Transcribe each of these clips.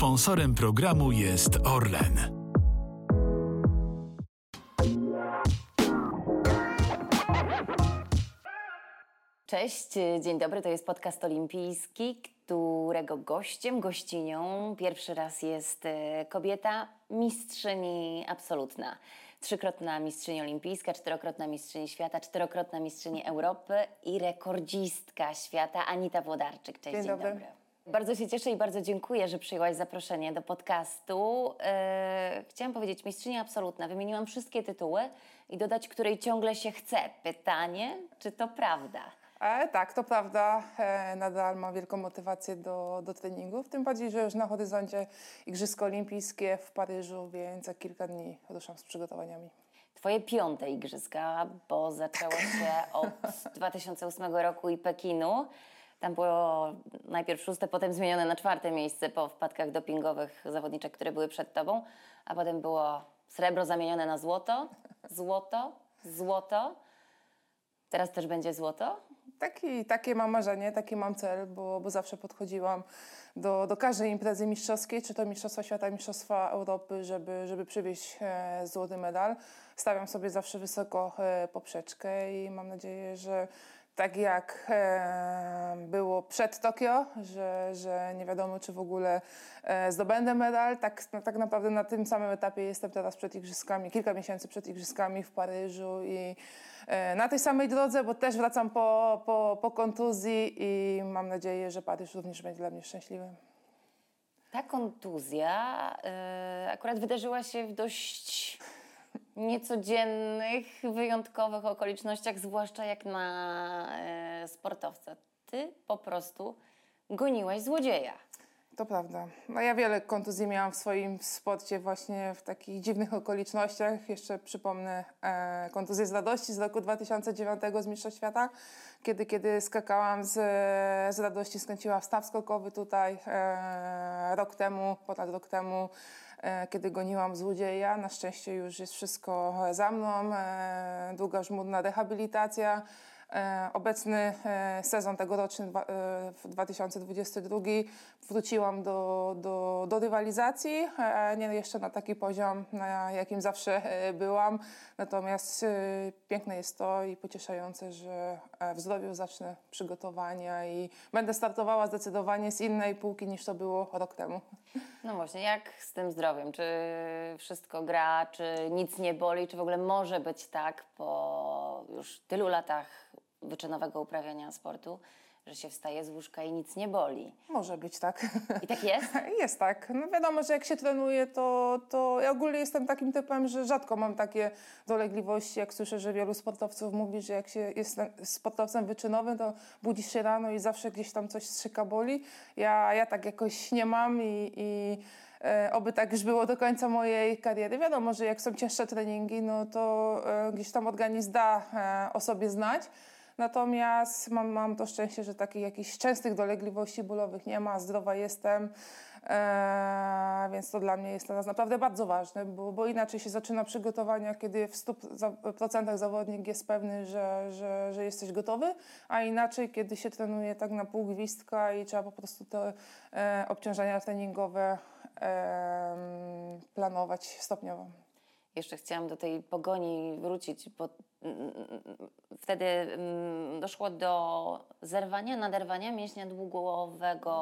Sponsorem programu jest Orlen. Cześć, dzień dobry, to jest podcast olimpijski, którego gościnią pierwszy raz jest kobieta, mistrzyni absolutna. Trzykrotna mistrzyni olimpijska, czterokrotna mistrzyni świata, czterokrotna mistrzyni Europy i rekordzistka świata Anita Włodarczyk. Cześć, dzień dobry. Bardzo się cieszę i bardzo dziękuję, że przyjęłaś zaproszenie do podcastu. Chciałam powiedzieć mistrzyni absolutna. Wymieniłam wszystkie tytuły i dodać, której ciągle się chce. Pytanie, czy to prawda? Tak, to prawda. Nadal mam wielką motywację do treningów. Tym bardziej, że już na horyzoncie Igrzyska Olimpijskie w Paryżu, więc za kilka dni ruszam z przygotowaniami. Twoje piąte Igrzyska, bo zaczęło się od 2008 roku i Pekinu. Tam było najpierw szóste, potem zmienione na czwarte miejsce po wpadkach dopingowych zawodniczek, które były przed tobą, a potem było srebro zamienione na złoto, złoto, złoto. Teraz też będzie złoto? Takie mam marzenie, taki mam cel, bo zawsze podchodziłam do każdej imprezy mistrzowskiej, czy to Mistrzostwa Świata, Mistrzostwa Europy, żeby przywieźć złoty medal. Stawiam sobie zawsze wysoko poprzeczkę i mam nadzieję, że tak jak było przed Tokio, że nie wiadomo, czy w ogóle zdobędę medal, tak naprawdę na tym samym etapie jestem teraz przed Igrzyskami, kilka miesięcy przed Igrzyskami w Paryżu i na tej samej drodze, bo też wracam po kontuzji i mam nadzieję, że Paryż również będzie dla mnie szczęśliwy. Ta kontuzja akurat wydarzyła się w dość niecodziennych, wyjątkowych okolicznościach, zwłaszcza jak na sportowca. Ty po prostu goniłaś złodzieja. To prawda. Ja wiele kontuzji miałam w swoim sporcie właśnie w takich dziwnych okolicznościach. Jeszcze przypomnę kontuzję z radości z roku 2009 z Mistrzostw Świata, kiedy skakałam z radości, skręciłam staw skokowy tutaj ponad rok temu, kiedy goniłam złodzieja. Na szczęście już jest wszystko za mną, długa, żmudna rehabilitacja. Obecny sezon tegoroczny, 2022, wróciłam do rywalizacji, nie jeszcze na taki poziom, na jakim zawsze byłam, natomiast piękne jest to i pocieszające, że w zdrowiu zacznę przygotowania i będę startowała zdecydowanie z innej półki niż to było rok temu. No właśnie, jak z tym zdrowiem? Czy wszystko gra, czy nic nie boli, czy w ogóle może być tak po już tylu latach wyczynowego uprawiania sportu, że się wstaje z łóżka i nic nie boli. Może być tak. I tak jest? Jest tak. No wiadomo, że jak się trenuje, to ja ogólnie jestem takim typem, że rzadko mam takie dolegliwości, jak słyszę, że wielu sportowców mówi, że jak się jest sportowcem wyczynowym, to budzisz się rano i zawsze gdzieś tam coś strzyka boli. Ja tak jakoś nie mam i oby tak już było do końca mojej kariery. Wiadomo, że jak są cięższe treningi, no to gdzieś tam organizm da o sobie znać. Natomiast mam to szczęście, że takich jakichś częstych dolegliwości bólowych nie ma, zdrowa jestem, więc to dla mnie jest teraz naprawdę bardzo ważne, bo inaczej się zaczyna przygotowania, kiedy w 100% zawodnik jest pewny, że jesteś gotowy, a inaczej kiedy się trenuje tak na pół gwizdka i trzeba po prostu te obciążenia treningowe planować stopniowo. Jeszcze chciałam do tej pogoni wrócić, bo wtedy doszło do naderwania mięśnia długłowego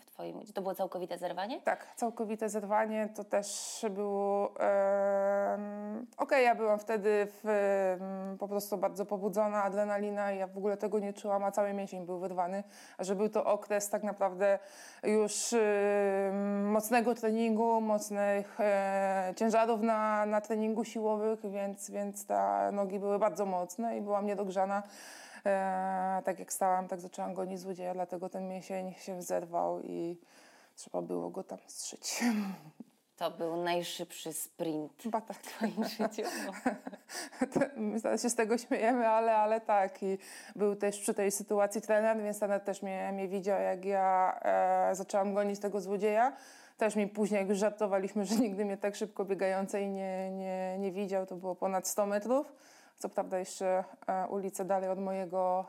w twoim... To było całkowite zerwanie? Tak, całkowite zerwanie to też było... ja byłam wtedy po prostu bardzo pobudzona, adrenalina i ja w ogóle tego nie czułam, a cały mięsień był wyrwany. A że był to okres tak naprawdę już mocnego treningu, mocnych ciężarów na treningu siłowych, więc te nogi były bardzo mocne i byłam niedogrzana. Tak jak stałam, tak zaczęłam gonić złodzieja, dlatego ten mięsień się zerwał i trzeba było go tam strzyć. To był najszybszy sprint w twoim życiu. My teraz się z tego śmiejemy, ale tak. I był też przy tej sytuacji trener, więc trener też mnie widział, jak ja zaczęłam gonić tego złodzieja. Też mi później, jak już żartowaliśmy, że nigdy mnie tak szybko biegającej nie widział, to było ponad 100 metrów. Co prawda jeszcze ulicę dalej od mojego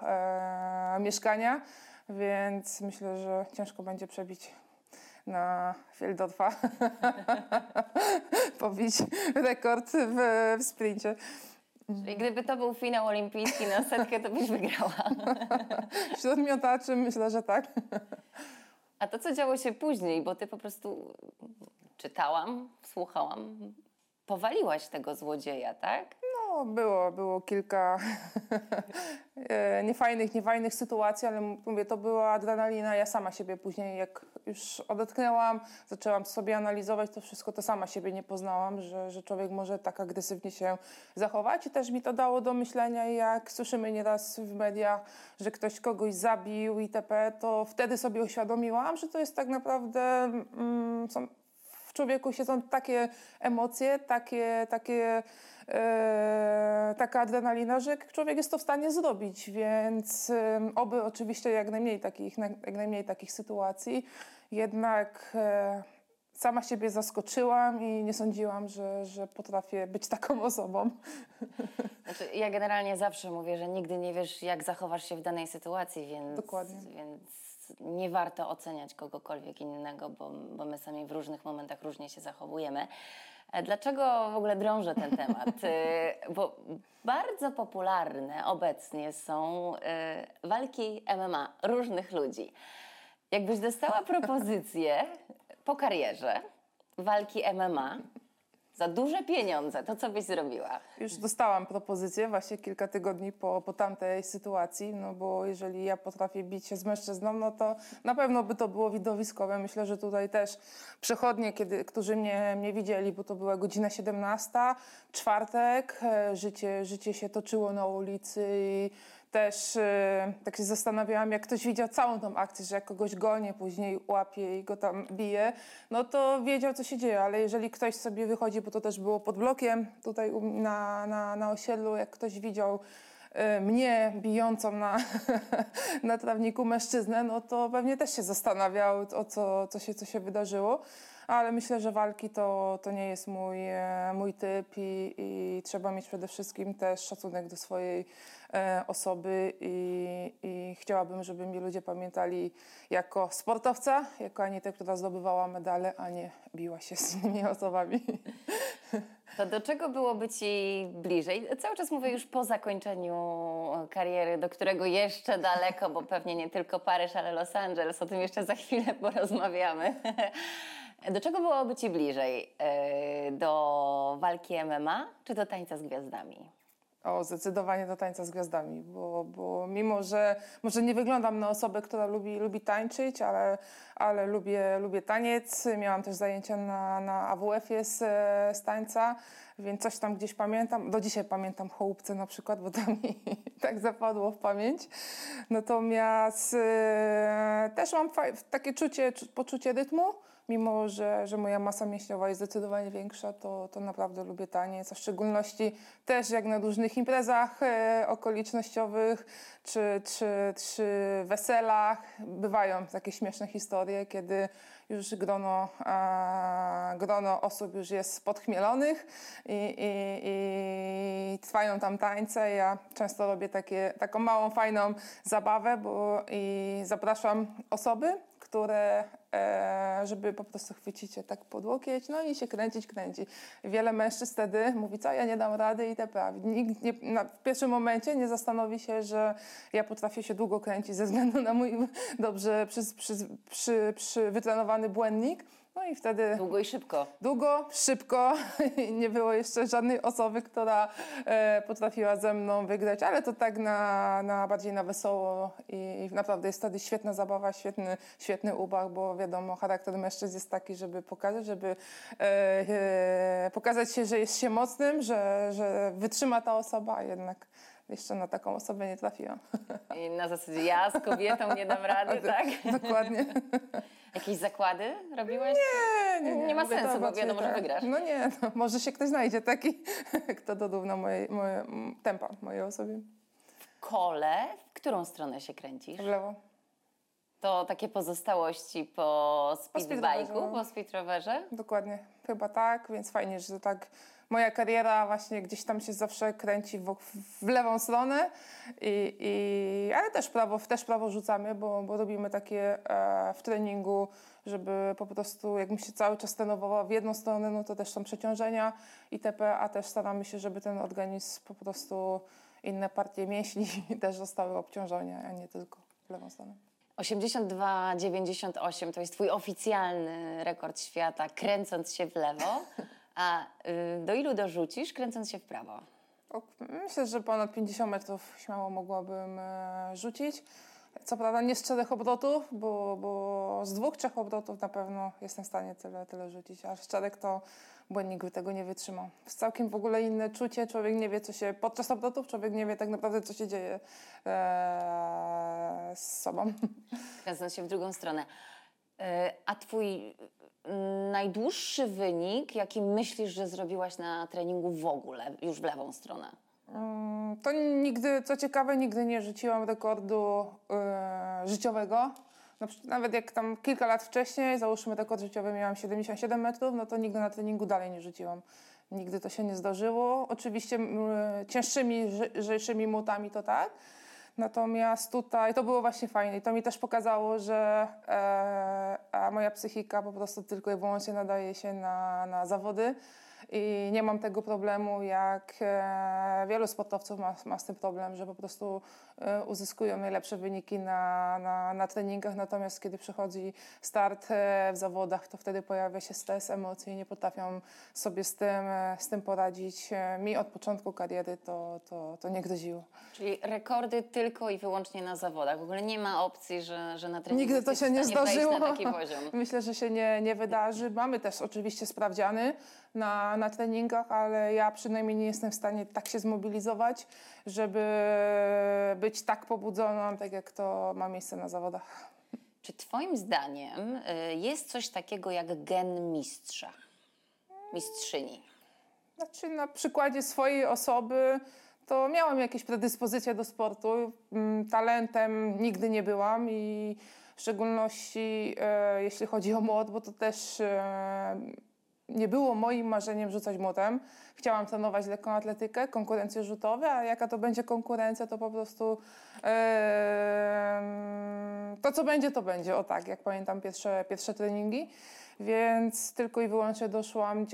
mieszkania, więc myślę, że ciężko będzie przebić na chwilę do dwa pobić rekord w sprincie. I gdyby to był finał olimpijski na setkę, to byś wygrała. Wśród miotaczy myślę, że tak. A to, co działo się później, bo ty po prostu czytałam, słuchałam, powaliłaś tego złodzieja, tak? No, było kilka niefajnych sytuacji, ale mówię, to była adrenalina. Ja sama siebie później, jak już odetchnęłam, zaczęłam sobie analizować to wszystko, to sama siebie nie poznałam, że człowiek może tak agresywnie się zachować. I też mi to dało do myślenia, jak słyszymy nieraz w mediach, że ktoś kogoś zabił itp., to wtedy sobie uświadomiłam, że to jest tak naprawdę... w człowieku siedzą takie emocje, taka adrenalina, że człowiek jest to w stanie zrobić, więc oby oczywiście jak najmniej takich sytuacji. Jednak sama siebie zaskoczyłam i nie sądziłam, że potrafię być taką osobą. Znaczy, ja generalnie zawsze mówię, że nigdy nie wiesz, jak zachowasz się w danej sytuacji, więc... Dokładnie. Więc... nie warto oceniać kogokolwiek innego, bo my sami w różnych momentach różnie się zachowujemy. Dlaczego w ogóle drążę ten temat? Bo bardzo popularne obecnie są walki MMA różnych ludzi. Jakbyś dostała propozycję po karierze walki MMA za duże pieniądze, to co byś zrobiła? Już dostałam propozycję właśnie kilka tygodni po tamtej sytuacji, no bo jeżeli ja potrafię bić się z mężczyzną, no to na pewno by to było widowiskowe. Myślę, że tutaj też przechodnie, którzy mnie widzieli, bo to była godzina 17, czwartek, życie się toczyło na ulicy i też tak się zastanawiałam, jak ktoś widział całą tą akcję, że jak kogoś gonię, później łapię i go tam biję, no to wiedział, co się dzieje, ale jeżeli ktoś sobie wychodzi, bo to też było pod blokiem tutaj na osiedlu, jak ktoś widział mnie bijącą na trawniku mężczyznę, no to pewnie też się zastanawiał, o co się wydarzyło. Ale myślę, że walki to nie jest mój typ i trzeba mieć przede wszystkim też szacunek do swojej osoby i chciałabym, żeby mnie ludzie pamiętali jako sportowca, jako Anitę, która zdobywała medale, a nie biła się z innymi osobami. To do czego byłoby ci bliżej? Cały czas mówię już po zakończeniu kariery, do którego jeszcze daleko, bo pewnie nie tylko Paryż, ale Los Angeles, o tym jeszcze za chwilę porozmawiamy. Do czego byłoby ci bliżej? Do walki MMA czy do tańca z gwiazdami? O, zdecydowanie do tańca z gwiazdami, bo mimo, że może nie wyglądam na osobę, która lubi tańczyć, ale lubię taniec. Miałam też zajęcia na AWF-ie z tańca, więc coś tam gdzieś pamiętam. Do dzisiaj pamiętam chołupce na przykład, bo to mi tak zapadło w pamięć. Natomiast też mam takie poczucie rytmu. Mimo, że moja masa mięśniowa jest zdecydowanie większa, to naprawdę lubię taniec, a w szczególności też jak na różnych imprezach okolicznościowych czy weselach bywają takie śmieszne historie, kiedy już grono osób już jest podchmielonych i trwają tam tańce. Ja często robię taką małą, fajną zabawę i zapraszam osoby, które, żeby po prostu chwycić się tak pod łokieć, no i się kręcić. Wiele mężczyzn wtedy mówi, co, ja nie dam rady itp. Nikt w pierwszym momencie nie zastanowi się, że ja potrafię się długo kręcić ze względu na mój dobrze wytrenowany błędnik. No i wtedy... Długo i szybko. Długo, szybko. Nie było jeszcze żadnej osoby, która potrafiła ze mną wygrać, ale to tak bardziej na wesoło i naprawdę jest wtedy świetna zabawa, świetny ubaw, bo wiadomo, charakter mężczyzn jest taki, żeby pokazać, się, że jest się mocnym, że wytrzyma ta osoba, a jednak jeszcze na taką osobę nie trafiłam. I na zasadzie ja z kobietą nie dam rady, tak? Dokładnie. Jakieś zakłady robiłaś? Nie. Nie ma sensu, bo wiadomo, że wygrasz. No nie, może się ktoś znajdzie taki, kto dorówna mojej osobie. W kole w którą stronę się kręcisz? W lewo. To takie pozostałości po speedbike'u, po speedrowerze? Dokładnie, chyba tak, więc fajnie, że tak moja kariera właśnie gdzieś tam się zawsze kręci w lewą stronę, ale też prawo rzucamy, bo robimy takie w treningu, żeby po prostu jakbym się cały czas trenowała w jedną stronę, no to też są przeciążenia itp., a też staramy się, żeby ten organizm po prostu inne partie mięśni też zostały obciążone, a nie tylko w lewą stronę. 82,98 to jest twój oficjalny rekord świata, kręcąc się w lewo. A do ilu dorzucisz, kręcąc się w prawo? Myślę, że ponad 50 metrów śmiało mogłabym rzucić. Co prawda nie z 4 obrotów, bo z 2-3 obrotów na pewno jestem w stanie tyle rzucić, a z 4 to błędnik by tego nie wytrzymał. Jest całkiem w ogóle inne czucie, człowiek nie wie, co się podczas obrotów, człowiek nie wie tak naprawdę, co się dzieje z sobą. Kręcąc się w drugą stronę. A twój najdłuższy wynik, jaki myślisz, że zrobiłaś na treningu w ogóle, już w lewą stronę? To nigdy, co ciekawe, nigdy nie rzuciłam rekordu życiowego. Nawet jak tam kilka lat wcześniej, załóżmy rekord życiowy, miałam 77 metrów, no to nigdy na treningu dalej nie rzuciłam. Nigdy to się nie zdarzyło. Oczywiście cięższymi, lżejszymi młotami to tak. Natomiast tutaj to było właśnie fajne i to mi też pokazało, że moja psychika po prostu tylko i wyłącznie nadaje się na zawody i nie mam tego problemu, jak wielu sportowców ma z tym problem, że po prostu uzyskują najlepsze wyniki na treningach, natomiast kiedy przychodzi start w zawodach, to wtedy pojawia się stres, emocje i nie potrafią sobie z tym poradzić. Mi od początku kariery to nie groziło. Czyli rekordy tylko i wyłącznie na zawodach. W ogóle nie ma opcji, że na treningu nigdy to się nie zdarzyło. Na taki poziom. Myślę, że się nie wydarzy. Mamy też oczywiście sprawdziany na treningach, ale ja przynajmniej nie jestem w stanie tak się zmobilizować, żeby być tak pobudzoną, tak jak to ma miejsce na zawodach. Czy twoim zdaniem jest coś takiego jak gen mistrza, mistrzyni? Znaczy na przykładzie swojej osoby to miałam jakieś predyspozycje do sportu. Talentem nigdy nie byłam i w szczególności jeśli chodzi o młot, bo to też... Nie było moim marzeniem rzucać młotem. Chciałam trenować lekką atletykę, konkurencje rzutowe, a jaka to będzie konkurencja, to po prostu to co będzie, to będzie. O tak, jak pamiętam pierwsze treningi, więc tylko i wyłącznie doszłam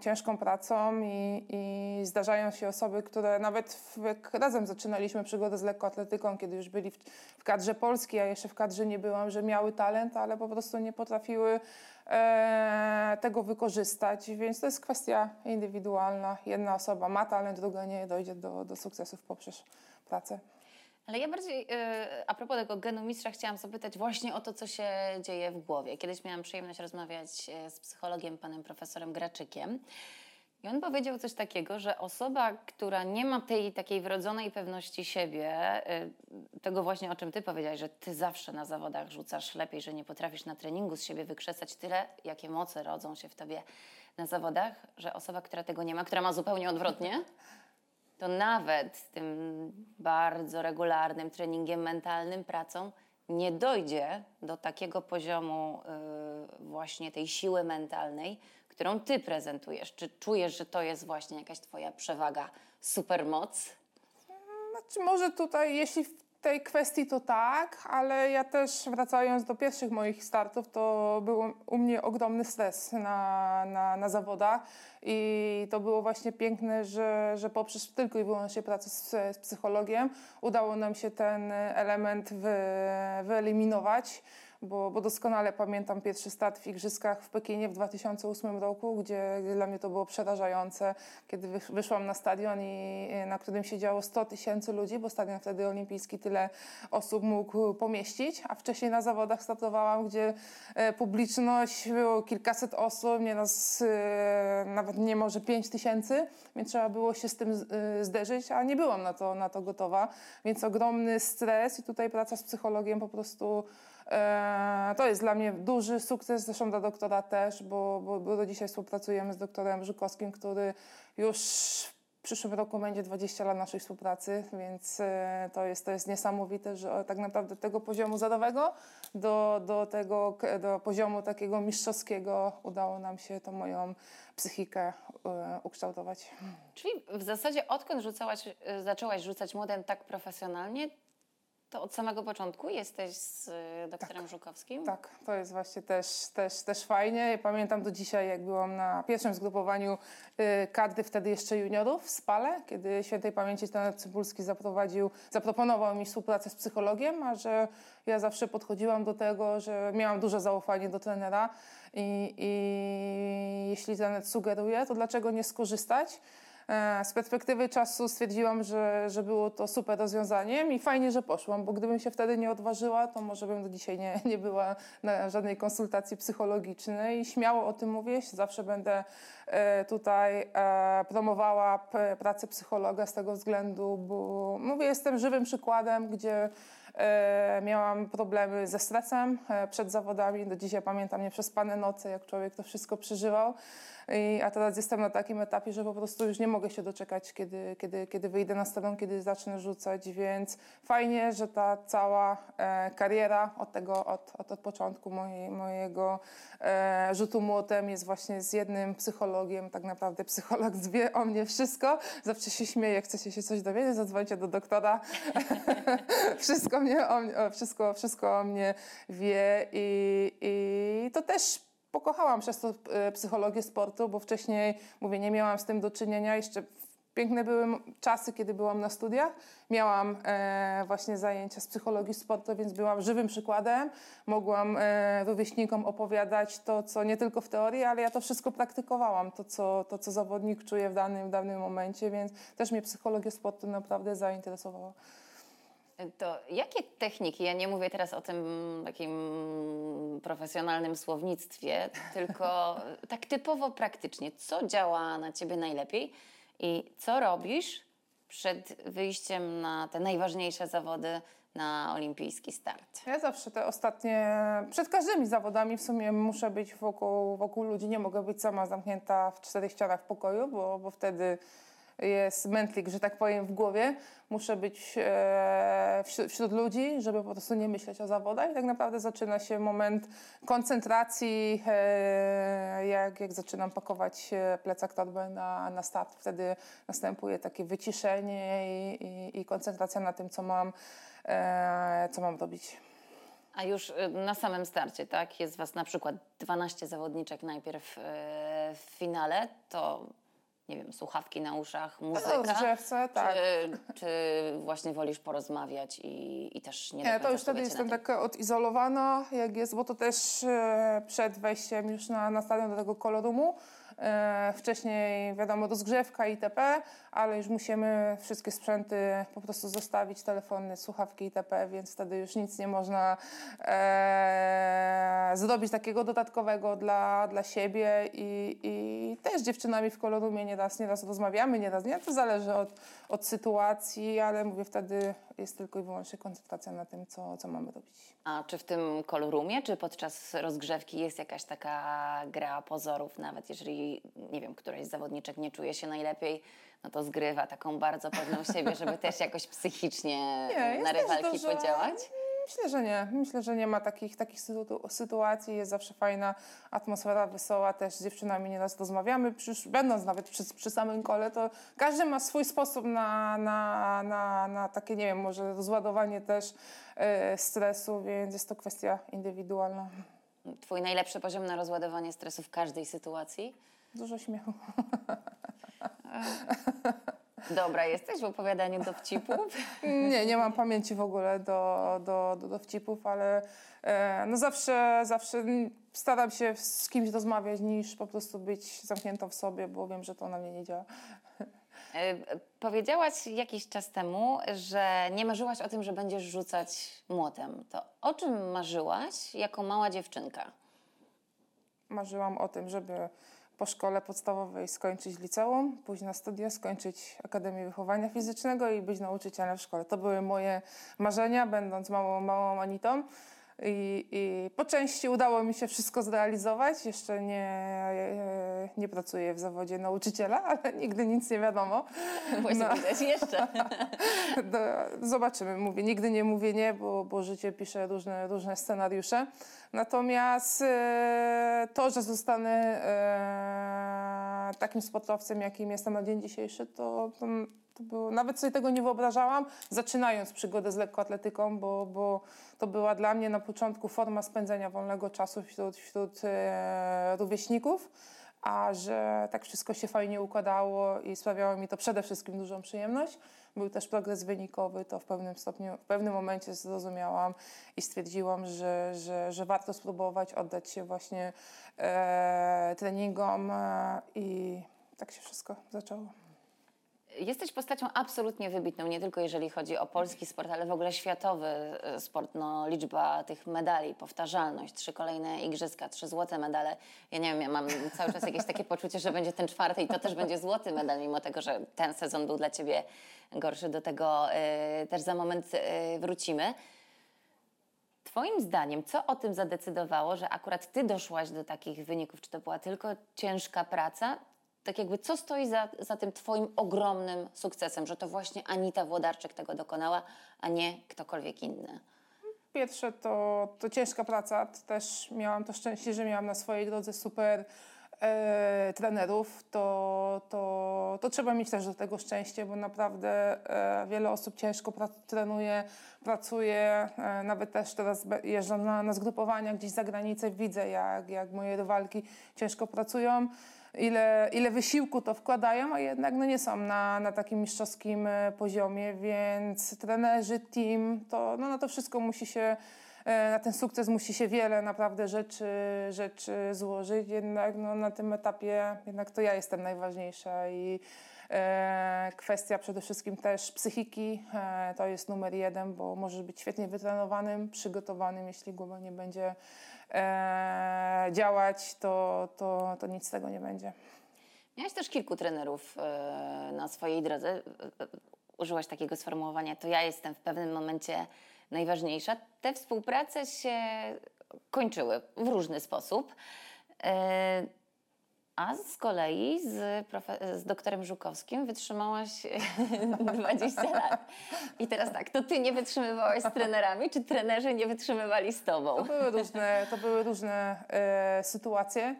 ciężką pracą i zdarzają się osoby, które nawet jak razem zaczynaliśmy przygodę z lekkoatletyką, kiedy już byli w kadrze Polski, a jeszcze w kadrze nie byłam, że miały talent, ale po prostu nie potrafiły tego wykorzystać, więc to jest kwestia indywidualna. Jedna osoba ma talent, druga nie, dojdzie do sukcesów poprzez pracę. Ale ja bardziej a propos tego genu mistrza chciałam zapytać właśnie o to, co się dzieje w głowie. Kiedyś miałam przyjemność rozmawiać z psychologiem, panem profesorem Graczykiem i on powiedział coś takiego, że osoba, która nie ma tej takiej wrodzonej pewności siebie, tego właśnie o czym ty powiedziałaś, że ty zawsze na zawodach rzucasz lepiej, że nie potrafisz na treningu z siebie wykrzesać tyle, jakie moce rodzą się w tobie na zawodach, że osoba, która tego nie ma, która ma zupełnie odwrotnie, to nawet tym bardzo regularnym treningiem mentalnym, pracą nie dojdzie do takiego poziomu właśnie tej siły mentalnej, którą ty prezentujesz. Czy czujesz, że to jest właśnie jakaś twoja przewaga, supermoc? Znaczy może tutaj, jeśli w tej kwestii to tak, ale ja też wracając do pierwszych moich startów, to był u mnie ogromny stres na zawodach i to było właśnie piękne, że poprzez tylko i wyłącznie pracę z psychologiem udało nam się ten element wyeliminować. Bo doskonale pamiętam pierwszy start w Igrzyskach w Pekinie w 2008 roku, gdzie dla mnie to było przerażające, kiedy wyszłam na stadion, na którym siedziało 100 000 ludzi, bo stadion wtedy olimpijski tyle osób mógł pomieścić, a wcześniej na zawodach startowałam, gdzie publiczność było kilkaset osób, nieraz nawet nie może 5000, więc trzeba było się z tym zderzyć, a nie byłam na to gotowa, więc ogromny stres i tutaj praca z psychologiem po prostu... To jest dla mnie duży sukces, zresztą dla doktora też, bo do dzisiaj współpracujemy z doktorem Żukowskim, który już W przyszłym roku będzie 20 lat naszej współpracy, więc to jest niesamowite, że tak naprawdę tego poziomu zerowego do poziomu takiego mistrzowskiego udało nam się tą moją psychikę ukształtować. Czyli w zasadzie odkąd zaczęłaś rzucać młotem tak profesjonalnie, to od samego początku jesteś z doktorem Żukowskim? Tak, to jest właśnie też fajnie. Ja pamiętam do dzisiaj, jak byłam na pierwszym zgrupowaniu kadry, wtedy jeszcze juniorów w SPALE, kiedy świętej pamięci trener Cybulski zaproponował mi współpracę z psychologiem, a że ja zawsze podchodziłam do tego, że miałam duże zaufanie do trenera i jeśli trener sugeruje, to dlaczego nie skorzystać? Z perspektywy czasu stwierdziłam, że było to super rozwiązaniem i fajnie, że poszłam, bo gdybym się wtedy nie odważyła, to może bym do dzisiaj nie była na żadnej konsultacji psychologicznej i śmiało o tym mówię, zawsze będę tutaj promowała pracę psychologa z tego względu, bo mówię, jestem żywym przykładem, gdzie miałam problemy ze stresem przed zawodami, do dzisiaj pamiętam nieprzespane noce, jak człowiek to wszystko przeżywał, a teraz jestem na takim etapie, że po prostu już nie mogę się doczekać, kiedy wyjdę na stronę, kiedy zacznę rzucać, więc fajnie, że ta cała kariera od początku mojego rzutu młotem jest właśnie z jednym psychologiem, tak naprawdę psycholog wie o mnie wszystko, zawsze się śmieje, jak chcecie się coś dowiedzieć, zadzwońcie do doktora, wszystko o mnie wie i to też pokochałam przez to psychologię sportu, bo wcześniej, mówię, nie miałam z tym do czynienia. Jeszcze piękne były czasy, kiedy byłam na studiach. Miałam właśnie zajęcia z psychologii sportu, więc byłam żywym przykładem. Mogłam rówieśnikom opowiadać to, co nie tylko w teorii, ale ja to wszystko praktykowałam, to co zawodnik czuje w danym momencie, więc też mnie psychologia sportu naprawdę zainteresowała. To jakie techniki, ja nie mówię teraz o tym takim profesjonalnym słownictwie, tylko tak typowo praktycznie, co działa na ciebie najlepiej i co robisz przed wyjściem na te najważniejsze zawody, na olimpijski start? Ja zawsze przed każdymi zawodami w sumie muszę być wokół ludzi, nie mogę być sama zamknięta w czterech ścianach w pokoju, bo wtedy jest mętlik, że tak powiem, w głowie. Muszę być wśród ludzi, żeby po prostu nie myśleć o zawodach. I tak naprawdę zaczyna się moment koncentracji, jak zaczynam pakować plecak, torbę na start. Wtedy następuje takie wyciszenie i koncentracja na tym, co mam robić. A już na samym starcie, tak? Jest was na przykład 12 zawodniczek najpierw w finale, to nie wiem, słuchawki na uszach, muzyka, odgrzewce, tak. Czy właśnie wolisz porozmawiać i też nie? To już wtedy jestem taka odizolowana, jak jest, bo to też przed wejściem już na stadion do tego kolorumu. Wcześniej, wiadomo, rozgrzewka itp., ale już musimy wszystkie sprzęty po prostu zostawić, telefony, słuchawki itp., więc wtedy już nic nie można zrobić takiego dodatkowego dla siebie i też dziewczynami w kolorumie nieraz rozmawiamy, nieraz nie, to zależy od sytuacji, ale mówię, wtedy jest tylko i wyłącznie koncentracja na tym, co mamy robić. A czy w tym kolorumie, czy podczas rozgrzewki jest jakaś taka gra pozorów, nawet jeżeli i nie wiem, któraś z zawodniczek nie czuje się najlepiej, no to zgrywa taką bardzo pewną siebie, żeby też jakoś psychicznie na rywalki podziałać? Myślę, że nie. Myślę, że nie ma takich sytuacji. Jest zawsze fajna atmosfera, wesoła. Też z dziewczynami nieraz rozmawiamy. Będąc nawet przy samym kole, to każdy ma swój sposób na takie, nie wiem, może rozładowanie też stresu, więc jest to kwestia indywidualna. Twój najlepszy poziom na rozładowanie stresu w każdej sytuacji? Dużo śmiechu. Dobra jesteś w opowiadaniu dowcipów? Nie mam pamięci w ogóle do dowcipów, ale zawsze staram się z kimś rozmawiać, niż po prostu być zamkniętą w sobie, bo wiem, że to na mnie nie działa. Powiedziałaś jakiś czas temu, że nie marzyłaś o tym, że będziesz rzucać młotem. To o czym marzyłaś jako mała dziewczynka? Marzyłam o tym, żeby po szkole podstawowej skończyć liceum, pójść na studia, skończyć Akademię Wychowania Fizycznego i być nauczycielem w szkole. To były moje marzenia, będąc małą Anitą. I po części udało mi się wszystko zrealizować. Jeszcze nie pracuję w zawodzie nauczyciela, ale nigdy nic nie wiadomo. Właśnie widać jeszcze. No, zobaczymy. Mówię, nigdy nie mówię nie, bo życie pisze różne scenariusze. Natomiast to, że zostanę takim sportowcem, jakim jestem na dzień dzisiejszy, to było, nawet sobie tego nie wyobrażałam, zaczynając przygodę z lekkoatletyką, bo to była dla mnie na początku forma spędzenia wolnego czasu wśród rówieśników, a że tak wszystko się fajnie układało i sprawiało mi to przede wszystkim dużą przyjemność. Był też progres wynikowy, to w pewnym momencie zrozumiałam i stwierdziłam, że warto spróbować oddać się właśnie treningom i tak się wszystko zaczęło. Jesteś postacią absolutnie wybitną, nie tylko jeżeli chodzi o polski sport, ale w ogóle światowy sport. No, liczba tych medali, powtarzalność, 3 kolejne igrzyska, 3 złote medale. Ja nie wiem, ja mam cały czas jakieś takie poczucie, że będzie ten 4 i to też będzie złoty medal, mimo tego, że ten sezon był dla ciebie gorszy. Do tego też za moment wrócimy. Twoim zdaniem, co o tym zadecydowało, że akurat ty doszłaś do takich wyników? Czy to była tylko ciężka praca? Tak jakby co stoi za tym twoim ogromnym sukcesem, że to właśnie Anita Włodarczyk tego dokonała, a nie ktokolwiek inny? Pierwsze to ciężka praca. Też miałam to szczęście, że miałam na swojej drodze super trenerów. To trzeba mieć też do tego szczęście, bo naprawdę wiele osób ciężko trenuje, pracuje. Nawet też teraz jeżdżam na zgrupowania gdzieś za granicę. Widzę, jak moje rywalki ciężko pracują. Ile wysiłku to wkładają, a jednak nie są na takim mistrzowskim poziomie, więc trenerzy, team, to na to wszystko musi się, na ten sukces musi się wiele naprawdę rzeczy złożyć, jednak na tym etapie jednak to ja jestem najważniejsza i kwestia przede wszystkim też psychiki, to jest numer 1, bo możesz być świetnie wytrenowanym, przygotowanym, jeśli głowa nie będzie działać, to nic z tego nie będzie. Miałaś też kilku trenerów na swojej drodze, użyłaś takiego sformułowania, to ja jestem w pewnym momencie najważniejsza. Te współprace się kończyły w różny sposób. A z kolei z doktorem Żukowskim wytrzymałaś 20 lat. I teraz tak, to ty nie wytrzymywałaś z trenerami, czy trenerzy nie wytrzymywali z tobą? To były różne sytuacje.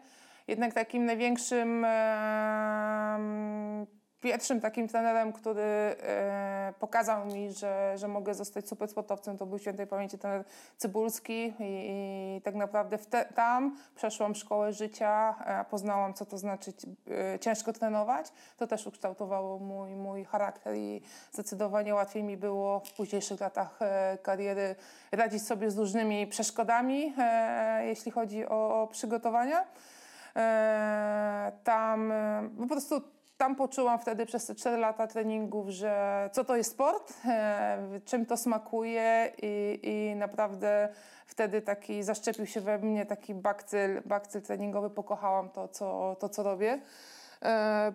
Jednak takim największym, pierwszym takim trenerem, który pokazał mi, że mogę zostać super sportowcem, to był świętej pamięci trener Cybulski i tak naprawdę tam przeszłam szkołę życia, poznałam, co to znaczy ciężko trenować. To też ukształtowało mój charakter i zdecydowanie łatwiej mi było w późniejszych latach kariery radzić sobie z różnymi przeszkodami, jeśli chodzi o przygotowania. Po prostu tam poczułam wtedy przez te 4 lata treningów, że co to jest sport, czym to smakuje i naprawdę wtedy taki zaszczepił się we mnie taki bakcyl treningowy, pokochałam to, co robię.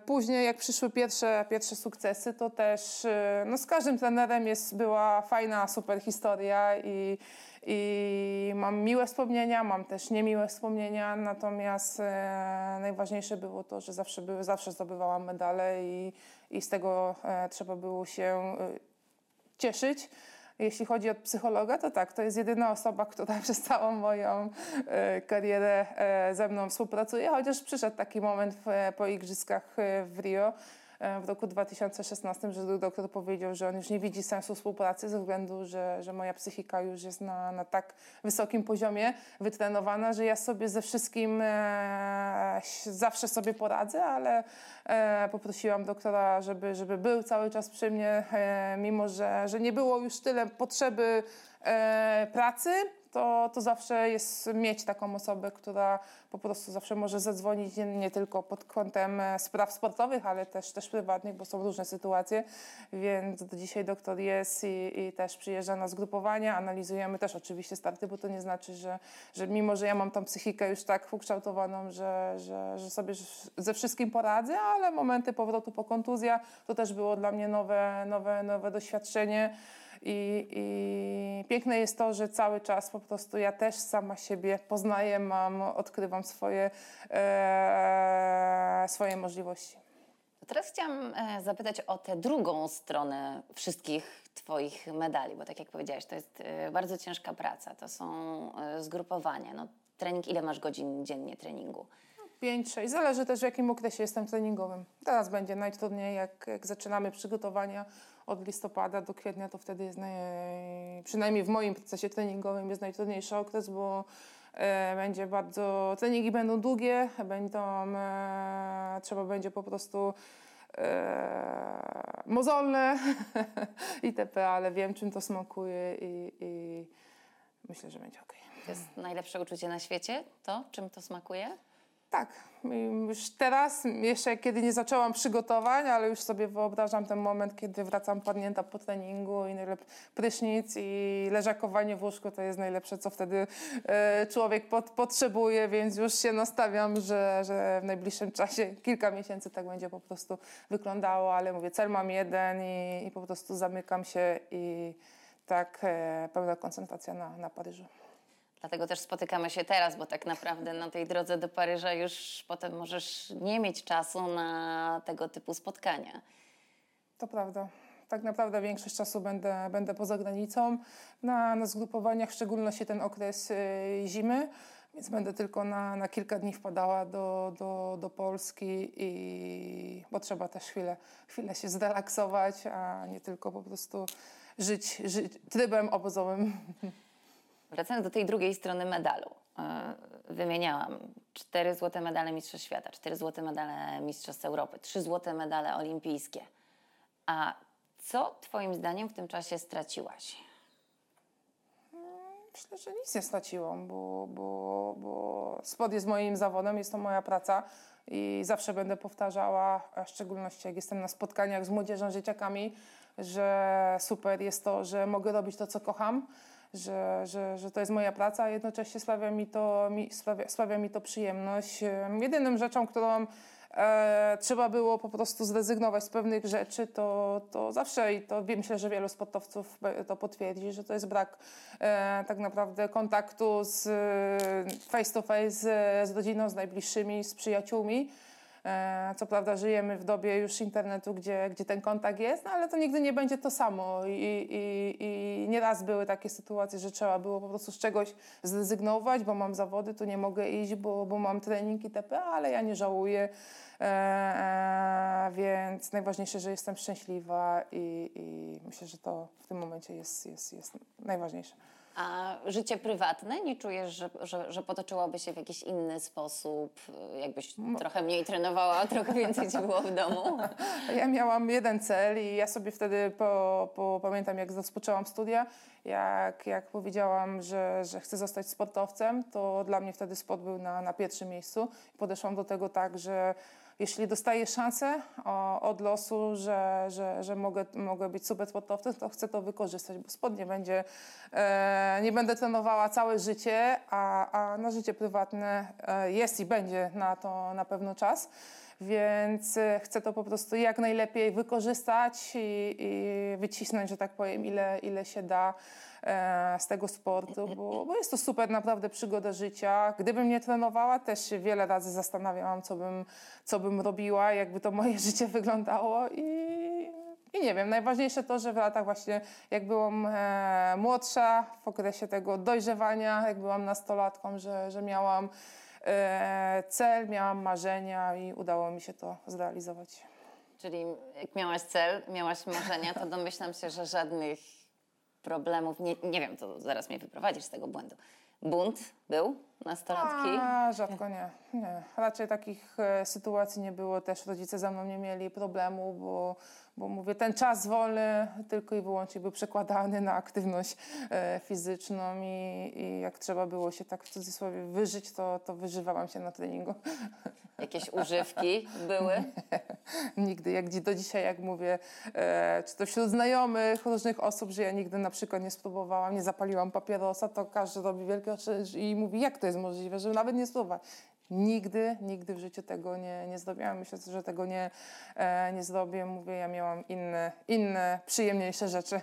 Później jak przyszły pierwsze sukcesy, to też z każdym trenerem była fajna, super historia i mam miłe wspomnienia, mam też niemiłe wspomnienia, natomiast najważniejsze było to, że zawsze zdobywałam medale i z tego trzeba było się cieszyć. Jeśli chodzi o psychologa, to tak, to jest jedyna osoba, która przez całą moją karierę ze mną współpracuje, chociaż przyszedł taki moment po igrzyskach w Rio w roku 2016, że doktor powiedział, że on już nie widzi sensu współpracy ze względu, że moja psychika już jest na tak wysokim poziomie wytrenowana, że ja sobie ze wszystkim zawsze sobie poradzę, ale poprosiłam doktora, żeby był cały czas przy mnie, mimo że nie było już tyle potrzeby pracy. To zawsze jest mieć taką osobę, która po prostu zawsze może zadzwonić nie tylko pod kątem spraw sportowych, ale też prywatnych, bo są różne sytuacje, więc do dzisiaj doktor jest i też przyjeżdża na zgrupowania, analizujemy też oczywiście starty, bo to nie znaczy, że mimo, że ja mam tą psychikę już tak ukształtowaną, że sobie ze wszystkim poradzę, ale momenty powrotu po kontuzjach to też było dla mnie nowe doświadczenie I piękne jest to, że cały czas po prostu ja też sama siebie poznaję, odkrywam swoje możliwości. Teraz chciałam zapytać o tę drugą stronę wszystkich Twoich medali, bo tak jak powiedziałaś, to jest bardzo ciężka praca, to są zgrupowania. No, trening, ile masz godzin dziennie treningu? 5-6, zależy też w jakim okresie jestem treningowym. Teraz będzie najtrudniej, jak zaczynamy przygotowania od listopada do kwietnia, to wtedy jest, przynajmniej w moim procesie treningowym, jest najtrudniejszy okres, bo będzie bardzo, treningi będą długie, trzeba będzie po prostu mozolne itp., ale wiem czym to smakuje i myślę, że będzie okej. To jest najlepsze uczucie na świecie, to czym to smakuje? Tak, już teraz, jeszcze kiedy nie zaczęłam przygotowań, ale już sobie wyobrażam ten moment, kiedy wracam padnięta po treningu i prysznic i leżakowanie w łóżku to jest najlepsze, co wtedy człowiek potrzebuje, więc już się nastawiam, że w najbliższym czasie, kilka miesięcy tak będzie po prostu wyglądało, ale mówię, cel mam jeden i po prostu zamykam się i tak pełna koncentracja na Paryżu. Dlatego też spotykamy się teraz, bo tak naprawdę na tej drodze do Paryża już potem możesz nie mieć czasu na tego typu spotkania. To prawda. Tak naprawdę większość czasu będę poza granicą na zgrupowaniach, w szczególności ten okres zimy, więc będę tylko na kilka dni wpadała do Polski, bo trzeba też chwilę się zrelaksować, a nie tylko po prostu żyć trybem obozowym. Wracając do tej drugiej strony medalu, wymieniałam 4 złote medale Mistrzostw Świata, 4 złote medale Mistrzostw Europy, 3 złote medale olimpijskie. A co Twoim zdaniem w tym czasie straciłaś? Myślę, że nic nie straciłam, bo sport jest moim zawodem, jest to moja praca i zawsze będę powtarzała, w szczególności jak jestem na spotkaniach z młodzieżą, dzieciakami, że super jest to, że mogę robić to, co kocham. Że to jest moja praca, a jednocześnie sprawia mi to przyjemność. Jedyną rzeczą, którą trzeba było po prostu zrezygnować z pewnych rzeczy, to zawsze, i to myślę, że wielu sportowców to potwierdzi, że to jest brak tak naprawdę kontaktu face to face z rodziną, z najbliższymi, z przyjaciółmi. Co prawda żyjemy w dobie już internetu, gdzie ten kontakt jest, no ale to nigdy nie będzie to samo i nieraz były takie sytuacje, że trzeba było po prostu z czegoś zrezygnować, bo mam zawody, tu nie mogę iść, bo mam trening itp., ale ja nie żałuję, więc najważniejsze, że jestem szczęśliwa i myślę, że to w tym momencie jest najważniejsze. A życie prywatne? Nie czujesz, że potoczyłoby się w jakiś inny sposób? Jakbyś trochę mniej trenowała, trochę więcej ci było w domu? Ja miałam jeden cel i ja sobie wtedy pamiętam, jak rozpoczęłam studia, jak powiedziałam, że chcę zostać sportowcem, to dla mnie wtedy sport był na pierwszym miejscu. Podeszłam do tego tak, że jeśli dostaję szansę od losu, że mogę być super sportowcem, to chcę to wykorzystać, bo sport nie będę trenowała całe życie, a na życie prywatne jest i będzie na to na pewno czas, więc chcę to po prostu jak najlepiej wykorzystać i wycisnąć, że tak powiem, ile się da z tego sportu, bo jest to super naprawdę przygoda życia. Gdybym nie trenowała, też się wiele razy zastanawiałam, co bym robiła, jakby to moje życie wyglądało i nie wiem, najważniejsze to, że w latach właśnie jak byłam młodsza, w okresie tego dojrzewania, jak byłam nastolatką, że miałam cel, miałam marzenia i udało mi się to zrealizować. Czyli jak miałaś cel, miałaś marzenia, to domyślam się, że żadnych problemów, nie wiem, to zaraz mnie wyprowadzisz z tego błędu. Bunt był nastolatki? Rzadko nie. Raczej takich sytuacji nie było, też rodzice ze mną nie mieli problemu, bo mówię, ten czas wolny tylko i wyłącznie był przekładany na aktywność fizyczną i jak trzeba było się tak w cudzysłowie wyżyć, to wyżywałam się na treningu. Jakieś używki były? Nie, nigdy. Jak do dzisiaj, jak mówię, czy to wśród znajomych, różnych osób, że ja nigdy na przykład nie spróbowałam, nie zapaliłam papierosa, to każdy robi wielkie oczy i mówi, jak to jest możliwe, żeby nawet nie spróbować. Nigdy w życiu tego nie zrobiłam. Myślę, że tego nie zrobię. Mówię, ja miałam inne przyjemniejsze rzeczy.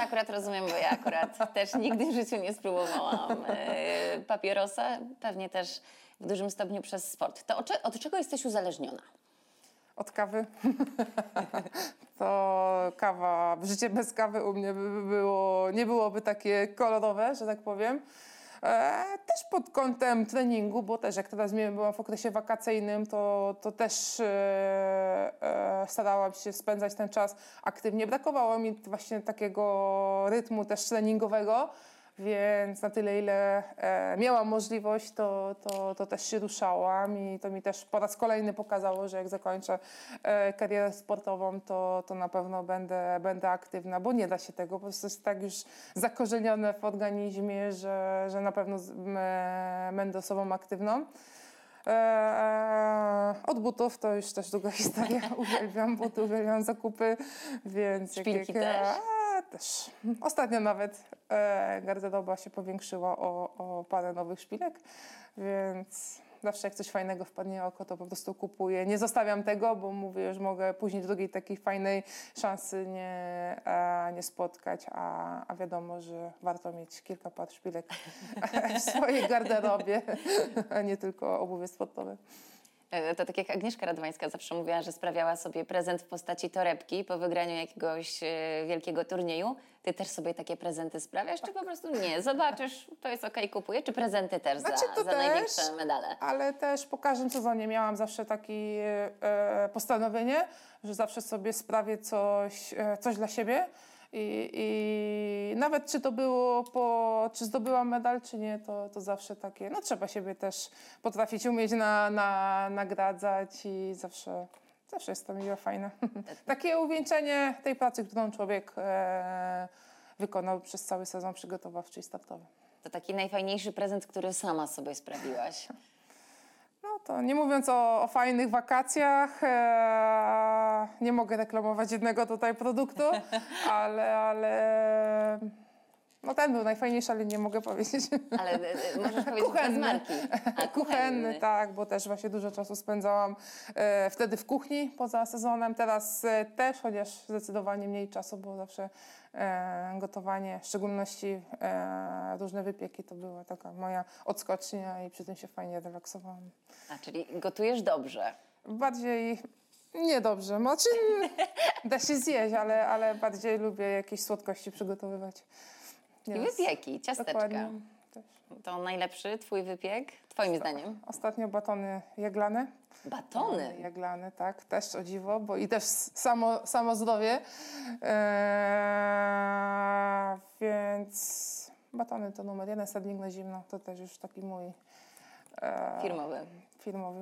Akurat rozumiem, bo ja akurat też nigdy w życiu nie spróbowałam papierosa, pewnie też w dużym stopniu przez sport. To od czego jesteś uzależniona? Od kawy. To kawa, życie bez kawy u mnie by było, nie byłoby takie kolorowe, że tak powiem. Też pod kątem treningu, bo też jak teraz byłam w okresie wakacyjnym, to też starałam się spędzać ten czas aktywnie. Brakowało mi właśnie takiego rytmu też treningowego, więc na tyle, ile miałam możliwość, to też się ruszałam i to mi też po raz kolejny pokazało, że jak zakończę karierę sportową, to na pewno będę aktywna, bo nie da się tego, po prostu jest tak już zakorzenione w organizmie, że na pewno będę osobą aktywną. Od butów to już też długa historia, uwielbiam buty, uwielbiam zakupy, więc... Szpilki też. Ostatnio nawet garderoba się powiększyła o parę nowych szpilek, więc zawsze jak coś fajnego wpadnie oko, to po prostu kupuję. Nie zostawiam tego, bo mówię, że mogę później drugiej takiej fajnej szansy nie spotkać, a wiadomo, że warto mieć kilka par szpilek w swojej garderobie, a nie tylko obuwie sportowe. To tak jak Agnieszka Radwańska zawsze mówiła, że sprawiała sobie prezent w postaci torebki po wygraniu jakiegoś wielkiego turnieju. Ty też sobie takie prezenty sprawiasz, czy po prostu nie? Zobaczysz, to jest okej, kupuję, czy prezenty też za największe medale? Ale też po każdym sezonie miałam zawsze takie postanowienie, że zawsze sobie sprawię coś dla siebie. I nawet czy to było czy zdobyłam medal, czy nie, to zawsze takie, trzeba siebie też potrafić umieć nagradzać i zawsze jest to miło, fajne. Takie uwieńczenie tej pracy, którą człowiek wykonał przez cały sezon przygotowawczy i startowy. To taki najfajniejszy prezent, który sama sobie sprawiłaś. To nie mówiąc o fajnych wakacjach, nie mogę reklamować jednego tutaj produktu, ale ten był najfajniejszy, ale nie mogę powiedzieć. Ale możesz powiedzieć kuchenny. Bez marki. Kuchenny, tak, bo też właśnie dużo czasu spędzałam wtedy w kuchni poza sezonem. Teraz też, chociaż zdecydowanie mniej czasu, bo zawsze gotowanie, w szczególności różne wypieki, to była taka moja odskocznia i przy tym się fajnie relaksowałam. Czyli gotujesz dobrze? Bardziej... Niedobrze, znaczy da się zjeść, ale bardziej lubię jakieś słodkości przygotowywać. I wypieki, ciasteczka. Dokładnie. Też. To najlepszy twój wypiek, twoim zdaniem? Ostatnio batony jaglane. Batony? Jaglane, tak, też o dziwo, bo i też samo zdrowie. Więc batony to numer 1, sernik na zimno, to też już taki mój... Firmowy.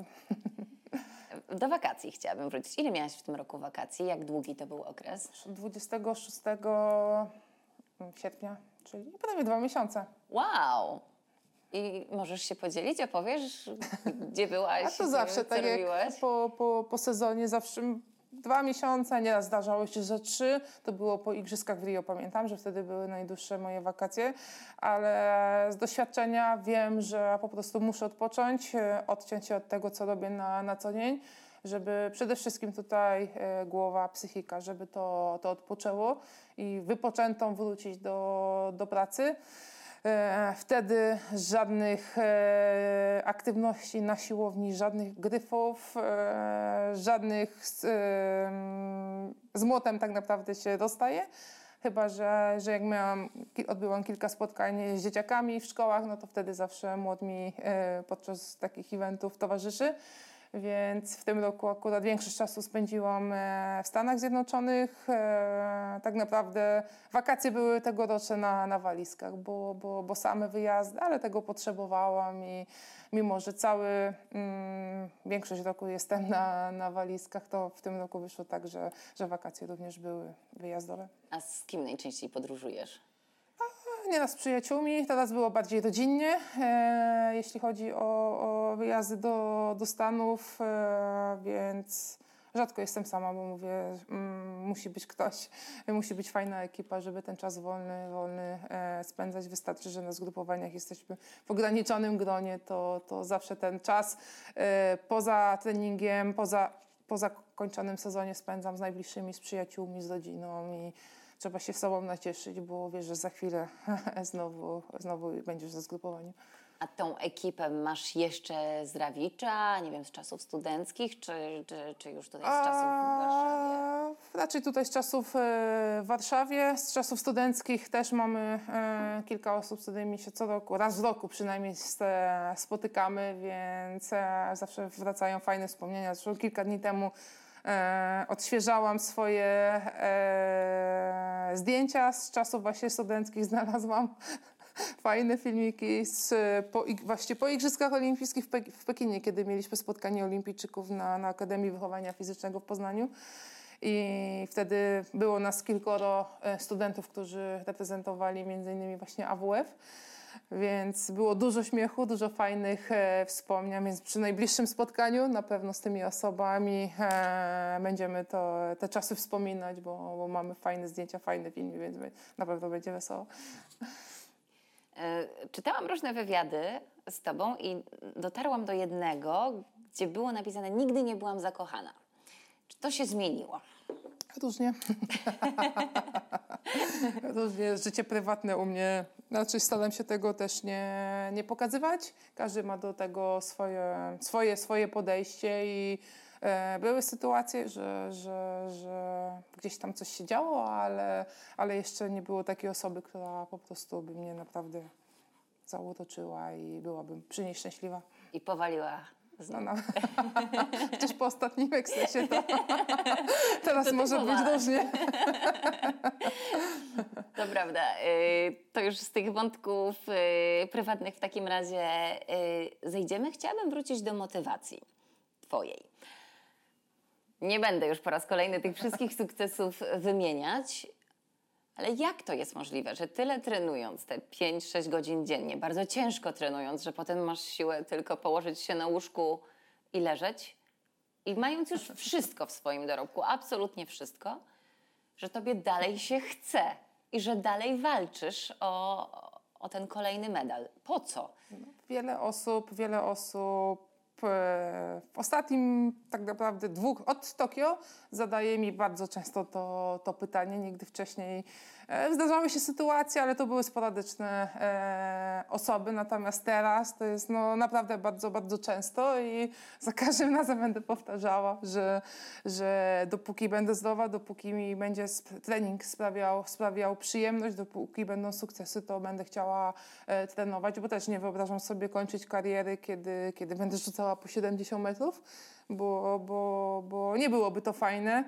Do wakacji chciałabym wrócić. Ile miałaś w tym roku wakacji? Jak długi to był okres? 26 sierpnia, czyli prawie 2 miesiące. Wow! I możesz się podzielić? Opowiesz, gdzie byłaś? A to zawsze, tak jak po sezonie zawsze... 2 miesiące, nieraz zdarzało się, że 3. To było po igrzyskach w Rio. Pamiętam, że wtedy były najdłuższe moje wakacje, ale z doświadczenia wiem, że po prostu muszę odpocząć, odciąć się od tego, co robię na co dzień, żeby przede wszystkim tutaj głowa, psychika, żeby to odpoczęło i wypoczętą wrócić do pracy. Wtedy żadnych aktywności na siłowni, żadnych gryfów, żadnych z młotem tak naprawdę się dostaje. Chyba że jak odbyłam kilka spotkań z dzieciakami w szkołach, to wtedy zawsze młot mi podczas takich eventów towarzyszy. Więc w tym roku akurat większość czasu spędziłam w Stanach Zjednoczonych. Tak naprawdę wakacje były tegoroczne na walizkach, bo same wyjazdy, ale tego potrzebowałam i mimo, że większość roku jestem na walizkach, to w tym roku wyszło tak, że wakacje również były wyjazdowe. A z kim najczęściej podróżujesz? Nieraz z przyjaciółmi, teraz było bardziej rodzinnie, jeśli chodzi o wyjazdy do Stanów, więc rzadko jestem sama, bo mówię, musi być ktoś, musi być fajna ekipa, żeby ten czas wolny spędzać. Wystarczy, że na zgrupowaniach jesteśmy w ograniczonym gronie, to zawsze ten czas poza treningiem, poza kończonym sezonie spędzam z najbliższymi, z przyjaciółmi, z rodziną i trzeba się sobą nacieszyć, bo wiesz, że za chwilę znowu będziesz na zgrupowaniu. A tą ekipę masz jeszcze z Rawicza, nie wiem, z czasów studenckich, czy już tutaj z czasów w Warszawie? Raczej tutaj z czasów w Warszawie, z czasów studenckich też mamy kilka osób, z którymi się co roku, raz w roku przynajmniej spotykamy, więc zawsze wracają fajne wspomnienia. Zresztą kilka dni temu odświeżałam swoje zdjęcia z czasów właśnie studenckich, znalazłam fajne filmiki właśnie po Igrzyskach Olimpijskich w Pekinie, kiedy mieliśmy spotkanie olimpijczyków na Akademii Wychowania Fizycznego w Poznaniu. I wtedy było nas kilkoro studentów, którzy reprezentowali m.in. właśnie AWF. Więc było dużo śmiechu, dużo fajnych wspomnień, więc przy najbliższym spotkaniu na pewno z tymi osobami będziemy te czasy wspominać, bo mamy fajne zdjęcia, fajne filmy, więc na pewno będzie wesoło. Czytałam różne wywiady z tobą i dotarłam do jednego, gdzie było napisane: nigdy nie byłam zakochana. Czy to się zmieniło? Różnie. Różnie. Życie prywatne u mnie, znaczy staram się tego też nie pokazywać. Każdy ma do tego swoje podejście i były sytuacje, że gdzieś tam coś się działo, ale jeszcze nie było takiej osoby, która po prostu by mnie naprawdę zauroczyła i byłabym przy niej szczęśliwa. I powaliła. Chociaż po ostatnim ekscesie to teraz może być różnie. To prawda. To już z tych wątków prywatnych w takim razie zejdziemy. Chciałabym wrócić do motywacji twojej. Nie będę już po raz kolejny tych wszystkich sukcesów wymieniać, ale jak to jest możliwe, że tyle trenując, te 5-6 godzin dziennie, bardzo ciężko trenując, że potem masz siłę tylko położyć się na łóżku i leżeć i mając już wszystko w swoim dorobku, absolutnie wszystko, że tobie dalej się chce i że dalej walczysz o ten kolejny medal. Po co? Wiele osób w ostatnim tak naprawdę od Tokio zadaje mi bardzo często to pytanie. Nigdy wcześniej zdarzały się sytuacje, ale to były sporadyczne osoby, natomiast teraz to jest naprawdę bardzo, bardzo często i za każdym razem będę powtarzała, że dopóki będę zdrowa, dopóki mi będzie trening sprawiał przyjemność, dopóki będą sukcesy, to będę chciała trenować, bo też nie wyobrażam sobie kończyć kariery, kiedy będę rzucała po 70 metrów, bo nie byłoby to fajne,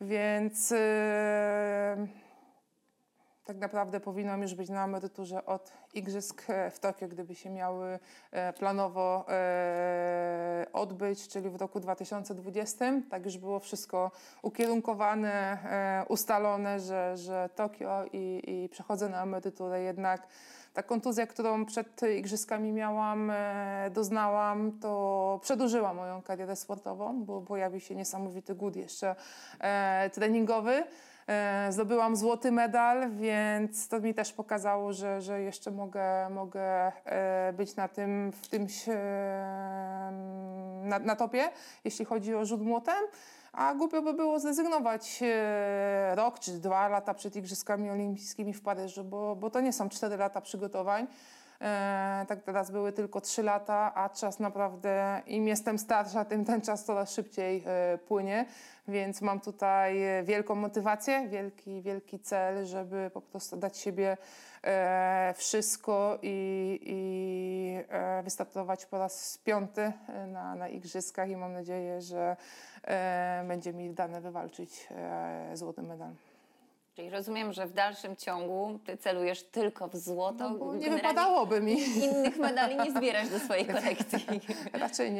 więc tak naprawdę powinnam już być na emeryturze od Igrzysk w Tokio, gdyby się miały planowo odbyć, czyli w roku 2020. Tak już było wszystko ukierunkowane, ustalone, że Tokio i przechodzę na emeryturę jednak. Ta kontuzja, którą przed Igrzyskami miałam, doznałam, to przedłużyła moją karierę sportową, bo pojawił się niesamowity głód jeszcze treningowy. Zdobyłam złoty medal, więc to mi też pokazało, że jeszcze mogę być na topie, jeśli chodzi o rzut młotem. A głupio by było zrezygnować rok czy 2 lata przed Igrzyskami Olimpijskimi w Paryżu, bo to nie są 4 lata przygotowań. Tak teraz były tylko 3 lata, a czas naprawdę, im jestem starsza, tym ten czas coraz szybciej płynie, więc mam tutaj wielką motywację, wielki cel, żeby po prostu dać siebie wszystko i wystartować po raz 5 na Igrzyskach i mam nadzieję, że będzie mi dane wywalczyć złoty medal. Czyli rozumiem, że w dalszym ciągu ty celujesz tylko w złoto. Bo nie wypadałoby mi. Innych medali nie zbierasz do swojej kolekcji.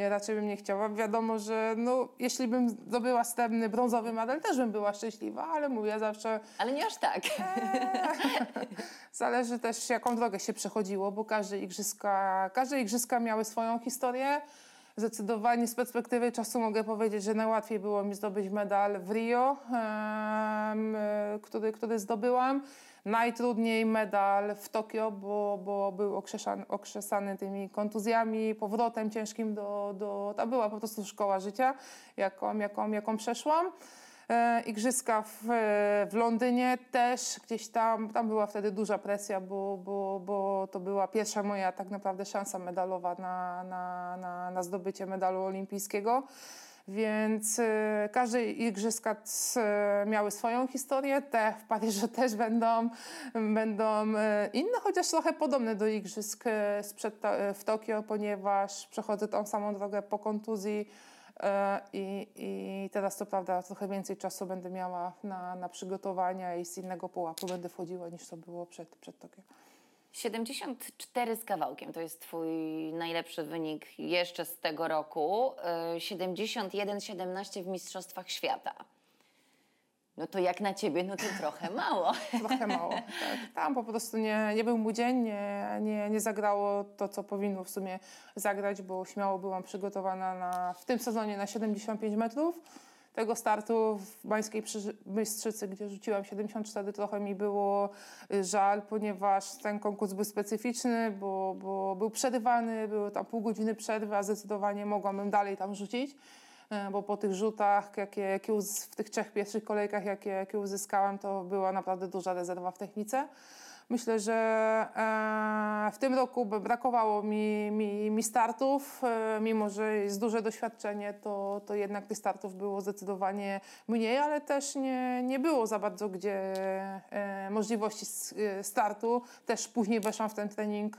Raczej bym nie chciała. Wiadomo, że jeśli bym zdobyła następny brązowy medal, też bym była szczęśliwa, ale mówię zawsze... Ale nie aż tak. Zależy też, jaką drogę się przechodziło, bo każde igrzyska miały swoją historię. Zdecydowanie z perspektywy czasu mogę powiedzieć, że najłatwiej było mi zdobyć medal w Rio, który zdobyłam. Najtrudniej medal w Tokio, bo był okrzesany tymi kontuzjami, powrotem ciężkim to była po prostu szkoła życia, jaką przeszłam. Igrzyska w Londynie też gdzieś tam była wtedy duża presja, bo to była pierwsza moja tak naprawdę szansa medalowa na zdobycie medalu olimpijskiego. Więc każde igrzyska miały swoją historię, te w Paryżu też będą inne, chociaż trochę podobne do igrzysk w Tokio, ponieważ przechodzę tą samą drogę po kontuzji i teraz to prawda trochę więcej czasu będę miała na przygotowania i z innego pułapu będę wchodziła niż to było przed Tokio. 74 z kawałkiem, to jest twój najlepszy wynik jeszcze z tego roku. 71-17 w Mistrzostwach Świata. No to jak na ciebie, no to trochę mało. Trochę mało, tak. Tam po prostu nie był mój dzień, nie zagrało to, co powinno w sumie zagrać, bo śmiało byłam przygotowana w tym sezonie na 75 metrów. Tego startu w Bańskiej Bystrzycy, gdzie rzuciłam 74, trochę mi było żal, ponieważ ten konkurs był specyficzny, bo był przerywany, były tam pół godziny przerwy, a zdecydowanie mogłabym dalej tam rzucić, bo po tych rzutach, w tych trzech pierwszych kolejkach, jakie uzyskałam, to była naprawdę duża rezerwa w technice. Myślę, że w tym roku brakowało mi startów, mimo że jest duże doświadczenie, to jednak tych startów było zdecydowanie mniej, ale też nie było za bardzo gdzie możliwości startu. Też później weszłam w ten trening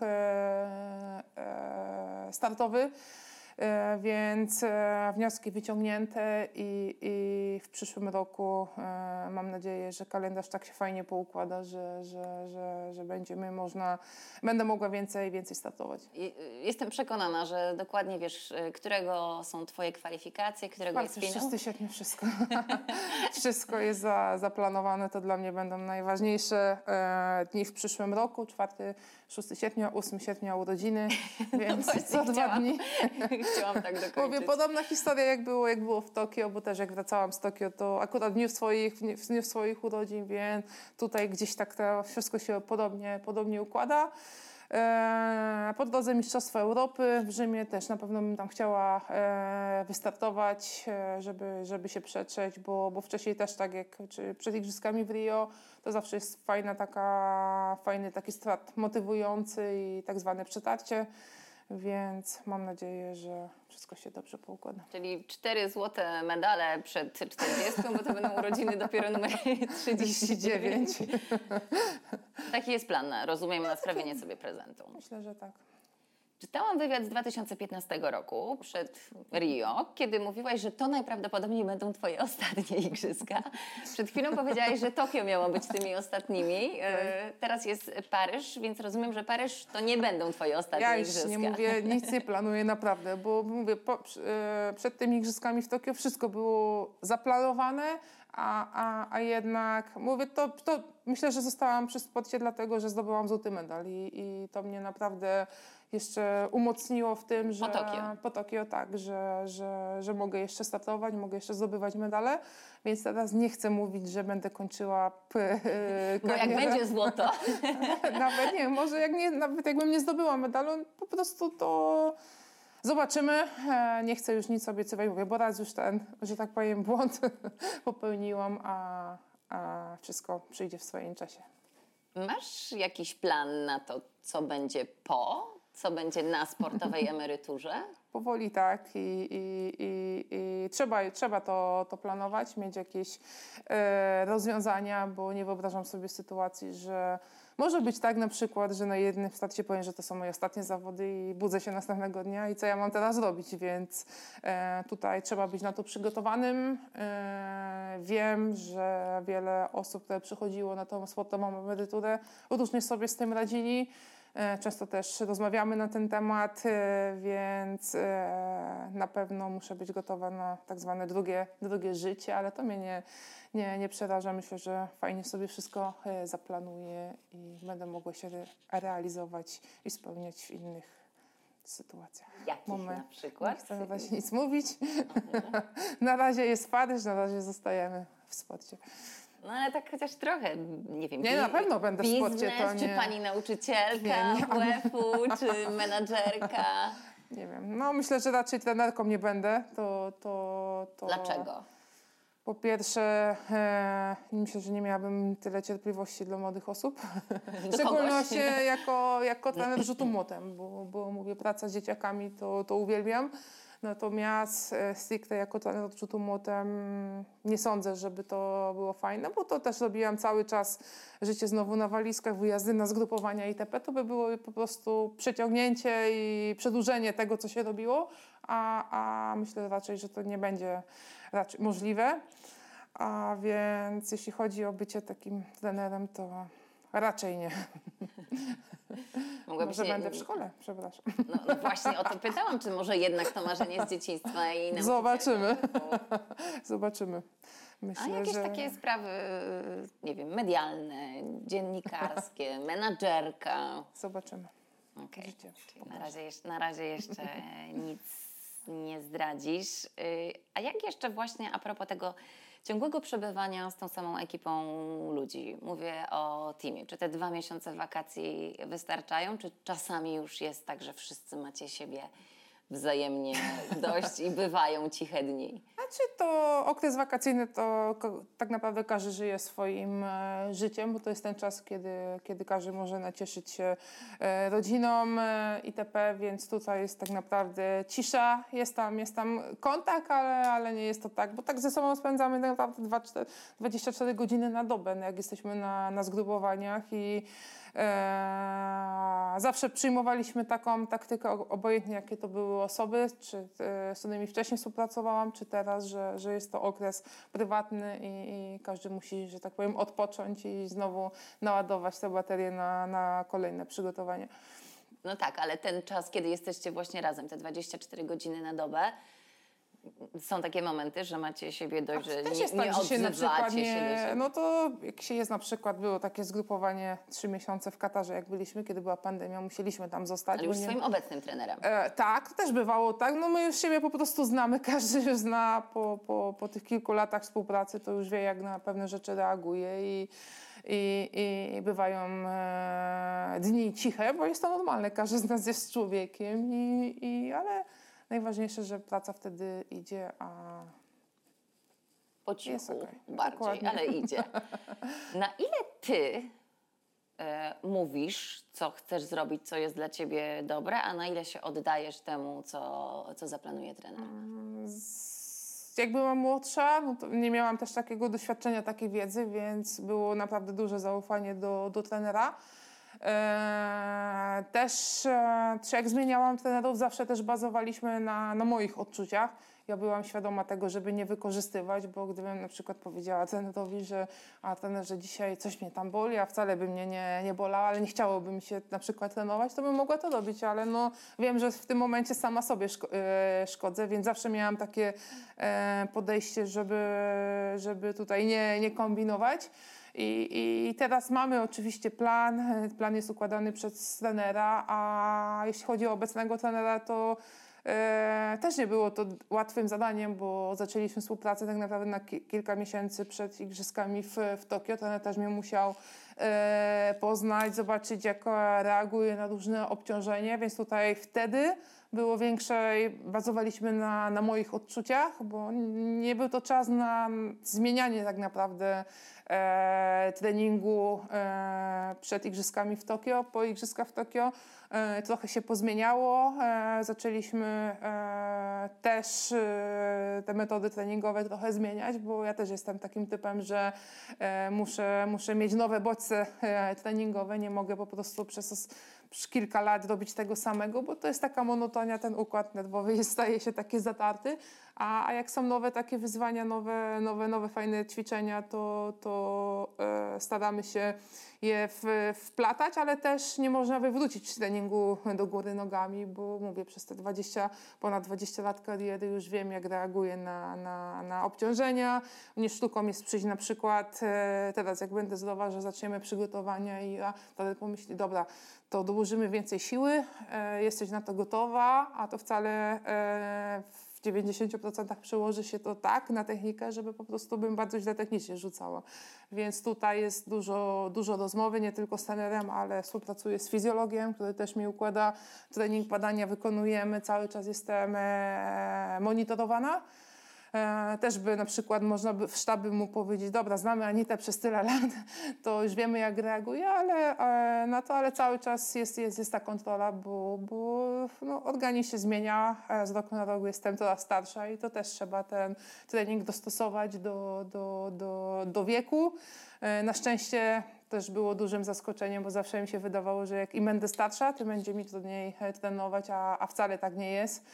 startowy. Więc wnioski wyciągnięte i w przyszłym roku mam nadzieję, że kalendarz tak się fajnie poukłada, że będę mogła więcej startować. Jestem przekonana, że dokładnie wiesz, którego są twoje kwalifikacje, którego jest finał. 6 sierpnia wszystko. Wszystko jest zaplanowane, to dla mnie będą najważniejsze dni w przyszłym roku, 4-6 sierpnia, 8 sierpnia urodziny, więc no co 2 dni. Chciałam tak dokończyć. Mówię, podobna historia jak było w Tokio, bo też jak wracałam z Tokio, to akurat w dniu swoich urodzin, więc tutaj gdzieś tak to wszystko się podobnie układa. Po drodze Mistrzostwa Europy w Rzymie też na pewno bym tam chciała wystartować, żeby się przetrzeć, bo wcześniej też tak jak przed igrzyskami w Rio, to zawsze jest fajny taki start motywujący i tak zwane przetarcie. Więc mam nadzieję, że wszystko się dobrze poukłada. Czyli 4 złote medale przed 40, bo to będą urodziny dopiero numer 39. Taki jest plan, rozumiem, na sprawienie sobie prezentu. Myślę, że tak. Czytałam wywiad z 2015 roku przed Rio, kiedy mówiłaś, że to najprawdopodobniej będą twoje ostatnie igrzyska. Przed chwilą powiedziałaś, że Tokio miało być tymi ostatnimi. Teraz jest Paryż, więc rozumiem, że Paryż to nie będą twoje ostatnie igrzyska. Ja już nic nie planuję naprawdę, bo mówię, przed tymi igrzyskami w Tokio wszystko było zaplanowane, a jednak mówię, to myślę, że zostałam przy sporcie dlatego, że zdobyłam złoty medal i to mnie naprawdę jeszcze umocniło w tym, że po Tokio tak, że mogę jeszcze startować, mogę jeszcze zdobywać medale, więc teraz nie chcę mówić, że będę kończyła karierę. Bo jak będzie złoto. Nawet nie, może nawet jakbym nie zdobyła medalu, po prostu to... Zobaczymy. Nie chcę już nic obiecywać, mówię, bo raz już ten, że tak powiem, błąd popełniłam, a wszystko przyjdzie w swoim czasie. Masz jakiś plan na to, co będzie co będzie na sportowej emeryturze? Powoli tak i trzeba to planować, mieć jakieś rozwiązania, bo nie wyobrażam sobie sytuacji, że może być tak na przykład, że na jednym starcie powiem, że to są moje ostatnie zawody i budzę się następnego dnia i co ja mam teraz robić, więc tutaj trzeba być na to przygotowanym. Wiem, że wiele osób, które przychodziło na tą sportową emeryturę, różnie sobie z tym radzili. Często też rozmawiamy na ten temat, więc na pewno muszę być gotowa na tak zwane drugie życie, ale to mnie nie przeraża. Myślę, że fajnie sobie wszystko zaplanuję i będę mogła się realizować i spełniać w innych sytuacjach. Jakich na przykład? Nie chcę na razie nic mówić. Na razie jest Paryż, na razie zostajemy w sporcie. No ale tak chociaż trochę, nie wiem. Nie, na pewno będę w sporcie. To nie. Czy pani nauczycielka WF-u, czy menadżerka? Nie wiem. No myślę, że raczej trenerką nie będę. Dlaczego? Po pierwsze, myślę, że nie miałabym tyle cierpliwości dla młodych osób. W szczególności jako trener rzutu młotem, bo mówię, praca z dzieciakami to uwielbiam. Natomiast stricte jako trener od rzutu młotem nie sądzę, żeby to było fajne, bo to też robiłam cały czas życie znowu na walizkach, wyjazdy na zgrupowania itp. To by było po prostu przeciągnięcie i przedłużenie tego, co się robiło, a myślę raczej, że to nie będzie raczej możliwe. A więc jeśli chodzi o bycie takim trenerem, to raczej nie. Mogłabyś może będę w szkole, przepraszam. No właśnie, o to pytałam, czy może jednak to marzenie z dzieciństwa i nauczyciela. Zobaczymy. Myślę, a jakieś takie sprawy, nie wiem, medialne, dziennikarskie, menadżerka? Zobaczymy. Okay. Czyli na razie jeszcze nic nie zdradzisz. A jak jeszcze właśnie a propos tego ciągłego przebywania z tą samą ekipą ludzi. Mówię o teamie. Czy te 2 miesiące wakacji wystarczają? Czy czasami już jest tak, że wszyscy macie siebie wzajemnie dość i bywają ciche dni? Znaczy to okres wakacyjny to tak naprawdę każdy żyje swoim życiem, bo to jest ten czas, kiedy każdy może nacieszyć się rodziną itp., więc tutaj jest tak naprawdę cisza, jest tam kontakt, ale nie jest to tak, bo tak ze sobą spędzamy tak naprawdę 24 godziny na dobę, jak jesteśmy na zgrupowaniach i zawsze przyjmowaliśmy taką taktykę, obojętnie jakie to były osoby, czy z którymi wcześniej współpracowałam, czy teraz, że jest to okres prywatny i każdy musi, że tak powiem, odpocząć i znowu naładować te baterie na kolejne przygotowania. No tak, ale ten czas, kiedy jesteście właśnie razem, te 24 godziny na dobę, są takie momenty, że macie siebie dość, że nie odzywacie się. No to jak się jest na przykład, było takie zgrupowanie 3 miesiące w Katarze, jak byliśmy, kiedy była pandemia, musieliśmy tam zostać. Ale już swoim obecnym trenerem. Tak, też bywało tak. No my już siebie po prostu znamy, każdy już zna po tych kilku latach współpracy, to już wie, jak na pewne rzeczy reaguje i bywają dni ciche, bo jest to normalne, każdy z nas jest człowiekiem, ale... Najważniejsze, że praca wtedy idzie, a po cichu jest okay. Bardziej, dokładnie. Ale idzie. Na ile ty mówisz, co chcesz zrobić, co jest dla ciebie dobre, a na ile się oddajesz temu, co zaplanuje trener? Jak byłam młodsza, no to nie miałam też takiego doświadczenia, takiej wiedzy, więc było naprawdę duże zaufanie do trenera. Też jak zmieniałam trenerów, zawsze też bazowaliśmy na moich odczuciach. Ja byłam świadoma tego, żeby nie wykorzystywać, bo gdybym na przykład powiedziała trenerowi, że dzisiaj coś mnie tam boli, a wcale by mnie nie bolała, ale nie chciałoby mi się na przykład trenować, to bym mogła to robić, ale no wiem, że w tym momencie sama sobie szkodzę, więc zawsze miałam takie podejście, żeby tutaj nie kombinować. I teraz mamy oczywiście plan jest układany przez trenera, a jeśli chodzi o obecnego trenera, to też nie było to łatwym zadaniem, bo zaczęliśmy współpracę tak naprawdę na kilka miesięcy przed igrzyskami w Tokio. Trener też mnie musiał poznać, zobaczyć, jak reaguje na różne obciążenia, więc tutaj wtedy było większe, bazowaliśmy na moich odczuciach, bo nie był to czas na zmienianie tak naprawdę treningu przed igrzyskami w Tokio. Po igrzyskach w Tokio trochę się pozmieniało. Zaczęliśmy też te metody treningowe trochę zmieniać, bo ja też jestem takim typem, że muszę mieć nowe bodźce treningowe. Nie mogę po prostu przez kilka lat robić tego samego, bo to jest taka monotonia, ten układ nerwowy staje się taki zatarty, a jak są nowe takie wyzwania, nowe fajne ćwiczenia, to staramy się je wplatać, ale też nie można wywrócić treningu do góry nogami, bo mówię, przez te ponad 20 lat kariery już wiem, jak reaguję na obciążenia. Mnie sztuką jest przyjść na przykład teraz, jak będę zdrowa, że zaczniemy przygotowania i wtedy pomyśli, dobra, to dołożymy więcej siły, jesteś na to gotowa, a to wcale w 90% przełoży się to tak na technikę, żeby po prostu bym bardzo źle technicznie rzucała. Więc tutaj jest dużo rozmowy, nie tylko z trenerem, ale współpracuję z fizjologiem, który też mi układa trening, badania wykonujemy, cały czas jestem monitorowana. Też by na przykład można by w sztabie mu powiedzieć, dobra, znamy Anitę przez tyle lat, to już wiemy jak reaguje, ale na to, ale cały czas jest ta kontrola, bo no, organizm się zmienia, z roku na rok jestem coraz starsza i to też trzeba ten trening dostosować do wieku. Na szczęście też było dużym zaskoczeniem, bo zawsze mi się wydawało, że jak im będę starsza, tym będzie mi trudniej trenować, a wcale tak nie jest.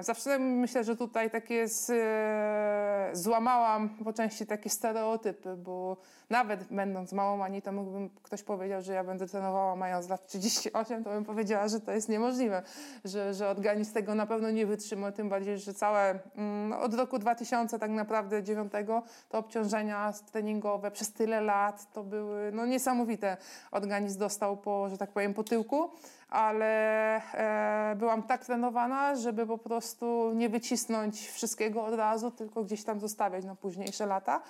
Zawsze myślę, że tutaj takie złamałam po części takie stereotypy, bo nawet będąc małą Anitą, mógłbym ktoś powiedział, że ja będę trenowała mając lat 38, to bym powiedziała, że to jest niemożliwe, że organizm tego na pewno nie wytrzyma, tym bardziej, że całe od roku 2000 tak naprawdę 9 to obciążenia treningowe przez tyle lat to były no, niesamowite. Organizm dostał po, że tak powiem, po tyłku, ale byłam tak trenowana, żeby po prostu nie wycisnąć wszystkiego od razu, tylko gdzieś tam zostawiać na późniejsze lata.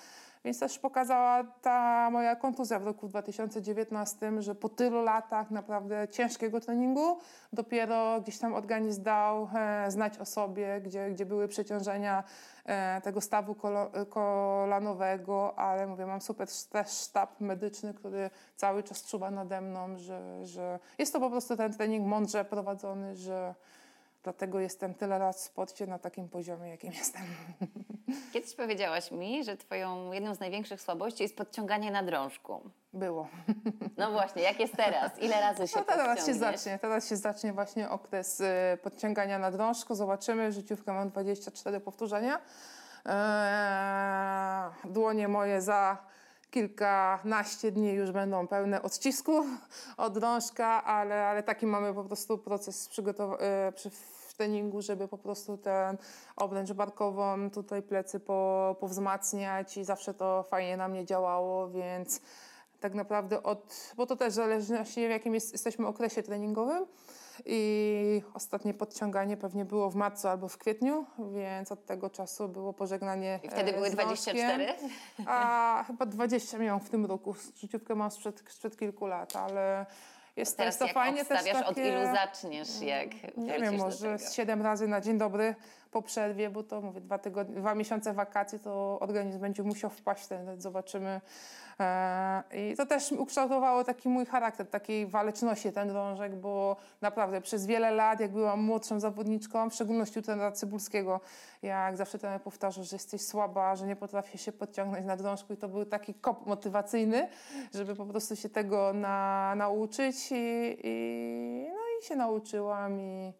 Więc też pokazała ta moja kontuzja w roku 2019, że po tylu latach naprawdę ciężkiego treningu dopiero gdzieś tam organizm dał znać o sobie, gdzie były przeciążenia tego stawu kolanowego, ale mówię, mam super też sztab medyczny, który cały czas czuwa nade mną, że jest to po prostu ten trening mądrze prowadzony, że dlatego jestem tyle lat w sporcie na takim poziomie, jakim jestem. Kiedyś powiedziałaś mi, że twoją jedną z największych słabości jest podciąganie na drążku. Było. No właśnie, jak jest teraz? Ile razy się podciągniesz? Teraz się zacznie właśnie okres podciągania na drążku. Zobaczymy, życiówkę mam 24 powtórzenia. Dłonie moje za kilkanaście dni już będą pełne odcisków od drążka, ale taki mamy po prostu proces w treningu, żeby po prostu tę obręcz barkową, tutaj plecy powzmacniać i zawsze to fajnie na mnie działało, więc tak naprawdę bo to też zależności w jakim jesteśmy okresie treningowym i ostatnie podciąganie pewnie było w marcu albo w kwietniu, więc od tego czasu było pożegnanie. I wtedy były 24? A chyba 20 miałam w tym roku, życiówkę mam sprzed kilku lat, ale jest teraz to jak fajnie odstawiasz, też takie, od ilu zaczniesz, jak nie wiem, może 7 razy na dzień dobry po przerwie, bo to mówię 2 miesiące wakacji, to organizm będzie musiał wpaść, zobaczymy. I to też ukształtowało taki mój charakter, takiej waleczności ten drążek, bo naprawdę przez wiele lat, jak byłam młodszą zawodniczką, w szczególności u trenera Cybulskiego, jak zawsze trener powtarzał, że jesteś słaba, że nie potrafisz się podciągnąć na drążku i to był taki kop motywacyjny, żeby po prostu się tego nauczyć i się nauczyłam i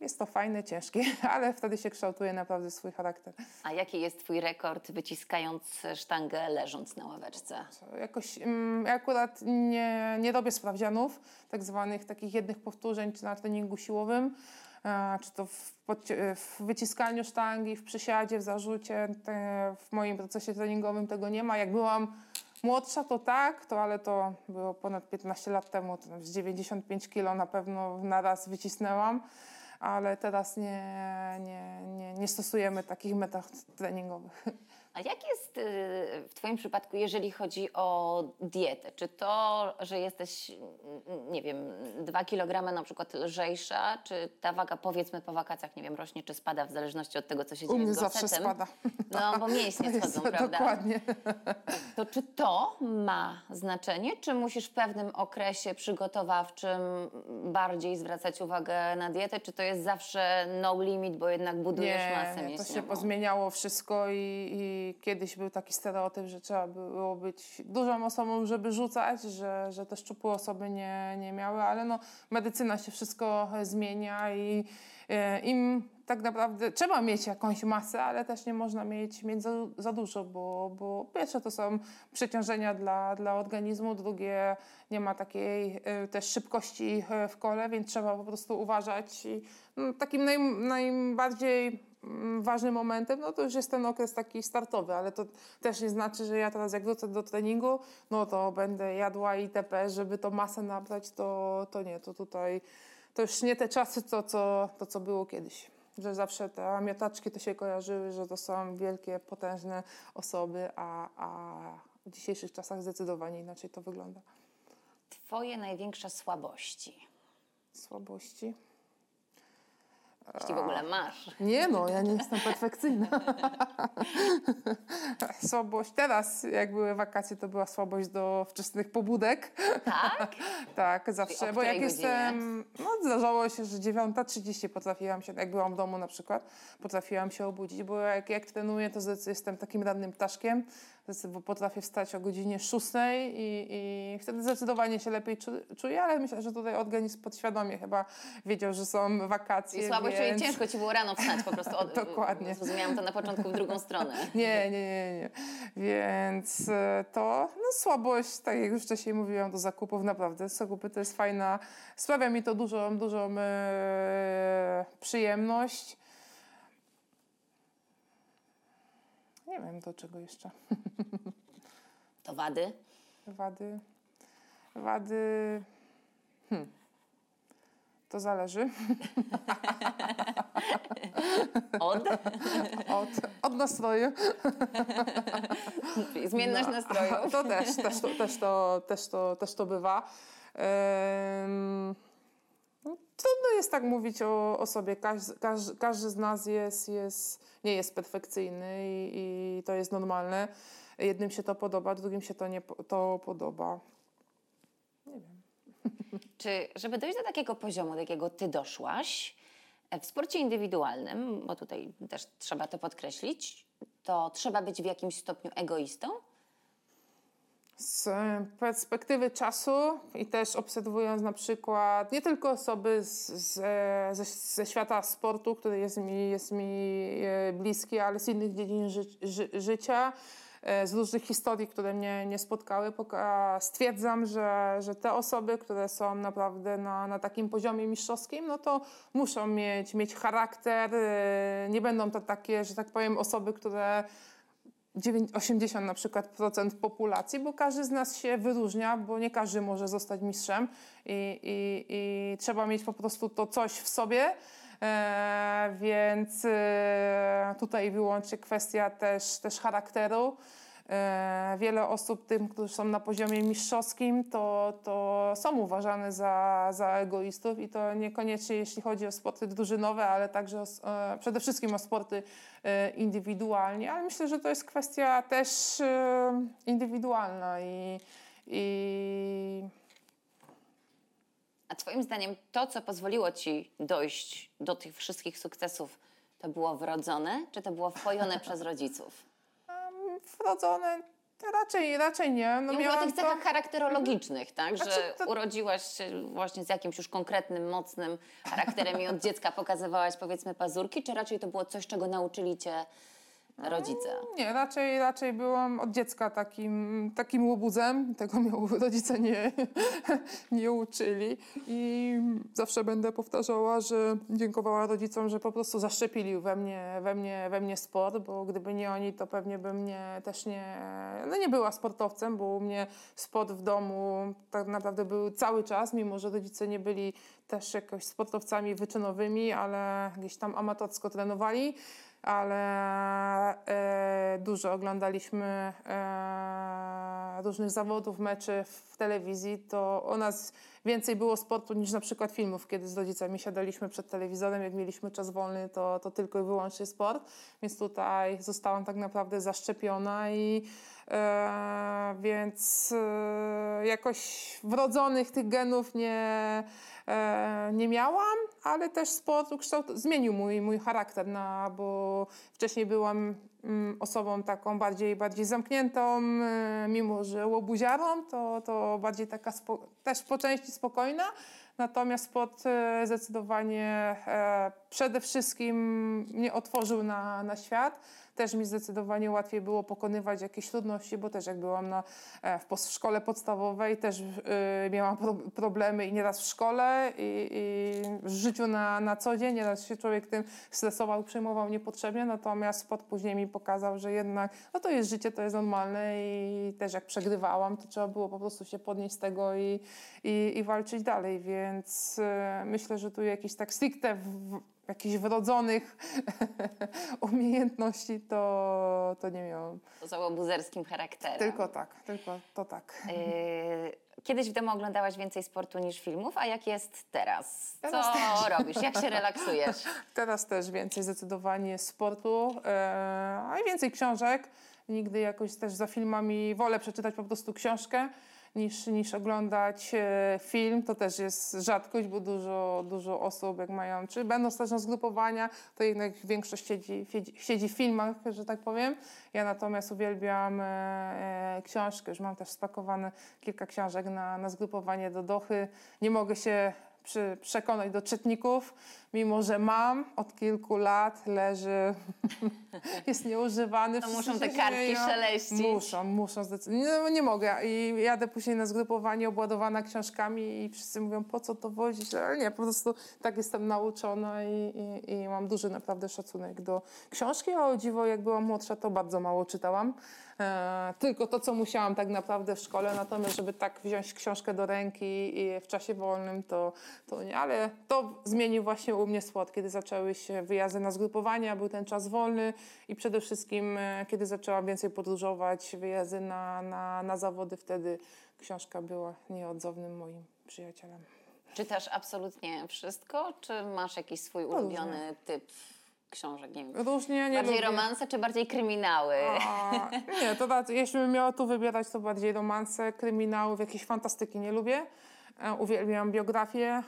jest to fajne, ciężkie, ale wtedy się kształtuje naprawdę swój charakter. A jaki jest twój rekord wyciskając sztangę leżąc na ławeczce? Jakoś, ja akurat nie robię sprawdzianów, tak zwanych takich jednych powtórzeń czy na treningu siłowym, czy to w wyciskaniu sztangi, w przysiadzie, w zarzucie. W moim procesie treningowym tego nie ma. Jak byłam młodsza to tak, ale to było ponad 15 lat temu, to z 95 kg na pewno na raz wycisnęłam. Ale teraz nie stosujemy takich metod treningowych. A jak jest w twoim przypadku, jeżeli chodzi o dietę? Czy to, że jesteś, nie wiem, 2 kilogramy na przykład lżejsza, czy ta waga powiedzmy po wakacjach, nie wiem, rośnie czy spada w zależności od tego, co się dzieje z gorsetem? U mnie zawsze spada. No, bo mięśnie schodzą, prawda? Dokładnie. To czy to ma znaczenie, czy musisz w pewnym okresie przygotowawczym bardziej zwracać uwagę na dietę, czy to jest zawsze no limit, bo jednak budujesz masę mięśniową? Nie, to się pozmieniało wszystko i kiedyś był taki stereotyp, że trzeba było być dużą osobą, żeby rzucać, że te szczupłe osoby nie miały, ale no, medycyna się wszystko zmienia i im tak naprawdę trzeba mieć jakąś masę, ale też nie można mieć za dużo, bo pierwsze to są przeciążenia dla organizmu, drugie nie ma takiej też szybkości w kole, więc trzeba po prostu uważać. I, no, takim najbardziej ważnym momentem, no to już jest ten okres taki startowy, ale to też nie znaczy, że ja teraz jak wrócę do treningu, no to będę jadła itp., żeby tą masę nabrać, to nie, to tutaj to już nie te czasy, co było kiedyś. Że zawsze te miotaczki to się kojarzyły, że to są wielkie, potężne osoby, a w dzisiejszych czasach zdecydowanie inaczej to wygląda. Twoje największe słabości? Jeśli w ogóle masz. Nie, no, ja nie jestem perfekcyjna. Słabość teraz, jak były wakacje, to była słabość do wczesnych pobudek. Tak? Tak, zawsze. Bo jak jestem, no zdarzało się, że 9:30 potrafiłam się, jak byłam w domu na przykład, potrafiłam się obudzić, bo jak trenuję, to jestem takim rannym ptaszkiem, bo potrafię wstać o godzinie 6 i wtedy zdecydowanie się lepiej czuję, ale myślę, że tutaj organizm podświadomie chyba wiedział, że są wakacje. I słabo, czyli ciężko ci było rano wstać po prostu. Dokładnie. Zrozumiałam to na początku w drugą stronę. Nie. Więc to słabość, tak jak już wcześniej mówiłam, do zakupów, naprawdę zakupy to jest fajna, sprawia mi to dużą przyjemność. Nie wiem do czego jeszcze. To wady? Wady... To zależy. Od nastroju. Zmienność nastroju. To też to bywa. Trudno jest tak mówić o sobie. Każdy z nas nie jest perfekcyjny i to jest normalne. Jednym się to podoba, drugim się to nie podoba. Nie wiem. Czy, żeby dojść do takiego poziomu, do jakiego ty doszłaś, w sporcie indywidualnym, bo tutaj też trzeba to podkreślić, to trzeba być w jakimś stopniu egoistą? Z perspektywy czasu i też obserwując na przykład nie tylko osoby ze świata sportu, który jest mi bliski, ale z innych dziedzin życia, z różnych historii, które mnie nie spotkały, stwierdzam, że te osoby, które są naprawdę na takim poziomie mistrzowskim, no to muszą mieć charakter, nie będą to takie, że tak powiem, osoby, które 80% na przykład procent populacji, bo każdy z nas się wyróżnia, bo nie każdy może zostać mistrzem i trzeba mieć po prostu to coś w sobie. Więc tutaj wyłącznie kwestia też charakteru. Wiele osób, tym, którzy są na poziomie mistrzowskim, to są uważane za egoistów i to niekoniecznie jeśli chodzi o sporty drużynowe, ale także przede wszystkim o sporty indywidualnie, ale myślę, że to jest kwestia też indywidualna i... A twoim zdaniem to, co pozwoliło ci dojść do tych wszystkich sukcesów, to było wrodzone, czy to było wpojone przez rodziców? Wrodzone raczej nie. No, mówię o tych cechach charakterologicznych, tak? Znaczy, że urodziłaś się właśnie z jakimś już konkretnym, mocnym charakterem i od dziecka pokazywałaś, powiedzmy, pazurki, czy raczej to było coś, czego nauczyli cię rodzice? Nie, raczej byłam od dziecka takim łobudzem. Tego mnie rodzice nie uczyli. I zawsze będę powtarzała, że dziękowała rodzicom, że po prostu zaszczepili we mnie sport, bo gdyby nie oni, to pewnie bym nie była sportowcem, bo u mnie sport w domu tak naprawdę był cały czas, mimo że rodzice nie byli też jakoś sportowcami wyczynowymi, ale gdzieś tam amatorsko trenowali. Ale dużo oglądaliśmy różnych zawodów, meczy w telewizji, to u nas więcej było sportu niż na przykład filmów, kiedy z rodzicami siadaliśmy przed telewizorem, jak mieliśmy czas wolny, to tylko i wyłącznie sport, więc tutaj zostałam tak naprawdę zaszczepiona i więc jakoś wrodzonych tych genów nie miałam, ale też sport zmienił mój charakter, bo wcześniej byłam osobą taką bardziej zamkniętą, mimo że łobuziarą, to bardziej taka też po części spokojna, natomiast sport zdecydowanie przede wszystkim mnie otworzył na świat. Też mi zdecydowanie łatwiej było pokonywać jakieś trudności, bo też jak byłam w szkole podstawowej, też miałam problemy i nieraz w szkole i w życiu na co dzień. Nieraz się człowiek tym stresował, przejmował niepotrzebnie, natomiast sport później mi pokazał, że jednak to jest życie, to jest normalne i też jak przegrywałam, to trzeba było po prostu się podnieść z tego i walczyć dalej, więc myślę, że tu jakiś tak stricte jakichś wrodzonych umiejętności, to nie miałam. Poza łobuzerskim charakterem. Tylko tak. Kiedyś w domu oglądałaś więcej sportu niż filmów, a jak jest teraz? Co robisz? Jak się relaksujesz? Teraz też więcej zdecydowanie sportu, a więcej książek. Nigdy jakoś też za filmami wolę przeczytać po prostu książkę niż oglądać film. To też jest rzadkość, bo dużo osób, jak mają, czy będą stażą zgrupowania, to jednak większość siedzi w filmach, że tak powiem. Ja natomiast uwielbiam książkę. Już mam też spakowane kilka książek na zgrupowanie do Dohy. Nie mogę się przekonać do czytników, mimo że mam od kilku lat, leży, jest nieużywany. To muszą te kartki szeleścić. Muszą zdecydowanie. Nie mogę. I jadę później na zgrupowanie obładowana książkami i wszyscy mówią, po co to wozić, ale nie, po prostu tak jestem nauczona i mam duży naprawdę szacunek do książki, a o dziwo, jak byłam młodsza, to bardzo mało czytałam. Tylko to, co musiałam tak naprawdę w szkole, natomiast żeby tak wziąć książkę do ręki i w czasie wolnym, to nie, ale to zmienił właśnie u mnie sport, kiedy zaczęły się wyjazdy na zgrupowania, był ten czas wolny i przede wszystkim, kiedy zaczęłam więcej podróżować, wyjazdy na zawody, wtedy książka była nieodzownym moim przyjacielem. Czytasz absolutnie wszystko, czy masz jakiś swój ulubiony typ książek? Nie wiem. Różnie, nie bardziej lubię. Romanse, czy bardziej kryminały? Nie, to jeśli bym miała tu wybierać, to bardziej romanse, kryminałów, jakiejś fantastyki nie lubię. Uwielbiam biografię,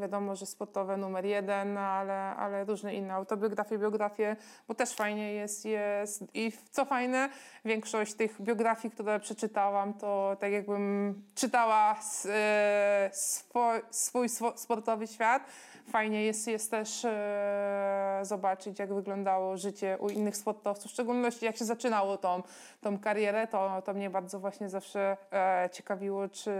wiadomo, że sportowe numer 1, ale różne inne autobiografie, biografie, bo też fajnie jest. I co fajne, większość tych biografii, które przeczytałam, to tak jakbym czytała swój sportowy świat. Fajnie jest też zobaczyć, jak wyglądało życie u innych sportowców, w szczególności jak się zaczynało tą karierę, to mnie bardzo właśnie zawsze ciekawiło, czy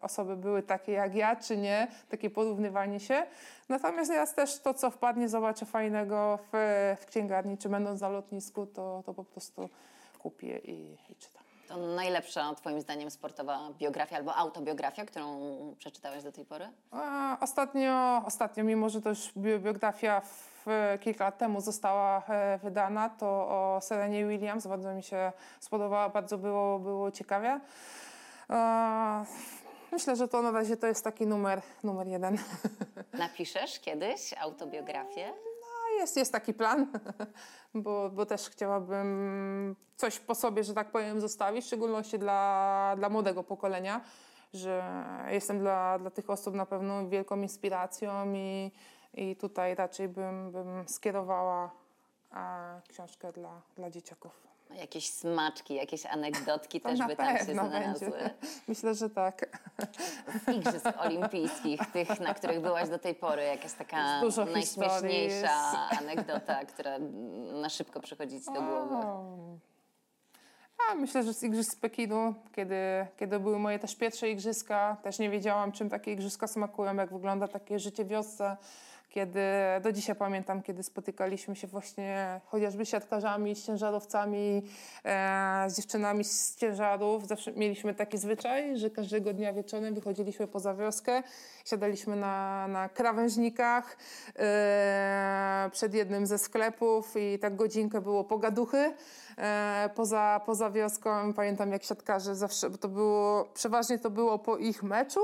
osoby były takie jak ja, czy nie, takie porównywanie się. Natomiast teraz też to, co wpadnie, zobaczę fajnego w księgarni, czy będąc na lotnisku, to po prostu kupię i czytam. To najlepsza, twoim zdaniem, sportowa biografia albo autobiografia, którą przeczytałaś do tej pory? Ostatnio, mimo że to już biografia kilka lat temu została wydana, to o Serenie Williams bardzo mi się spodobała, bardzo było ciekawie. Myślę, że to na razie to jest taki numer 1. Napiszesz kiedyś autobiografię? Jest taki plan, bo też chciałabym coś po sobie, że tak powiem, zostawić, w szczególności dla młodego pokolenia, że jestem dla tych osób na pewno wielką inspiracją i tutaj raczej bym skierowała książkę dla dzieciaków. Jakieś smaczki, jakieś anegdotki też by tam się znalazły. Będzie. Myślę, że tak. Z igrzysk olimpijskich, tych, na których byłaś do tej pory, jakaś taka najśmieszniejsza anegdota, która na szybko przychodzi ci do głowy. Myślę, że z igrzysk z Pekinu, kiedy były moje też pierwsze igrzyska, też nie wiedziałam, czym takie igrzyska smakują, jak wygląda takie życie w wiosce. Do dzisiaj pamiętam, kiedy spotykaliśmy się właśnie chociażby z siatkarzami, z ciężarowcami, z dziewczynami z ciężarów. Zawsze mieliśmy taki zwyczaj, że każdego dnia wieczorem wychodziliśmy poza wioskę, siadaliśmy na krawężnikach przed jednym ze sklepów i tak godzinkę było pogaduchy poza wioską. Pamiętam, jak siatkarze zawsze, bo to było przeważnie po ich meczu,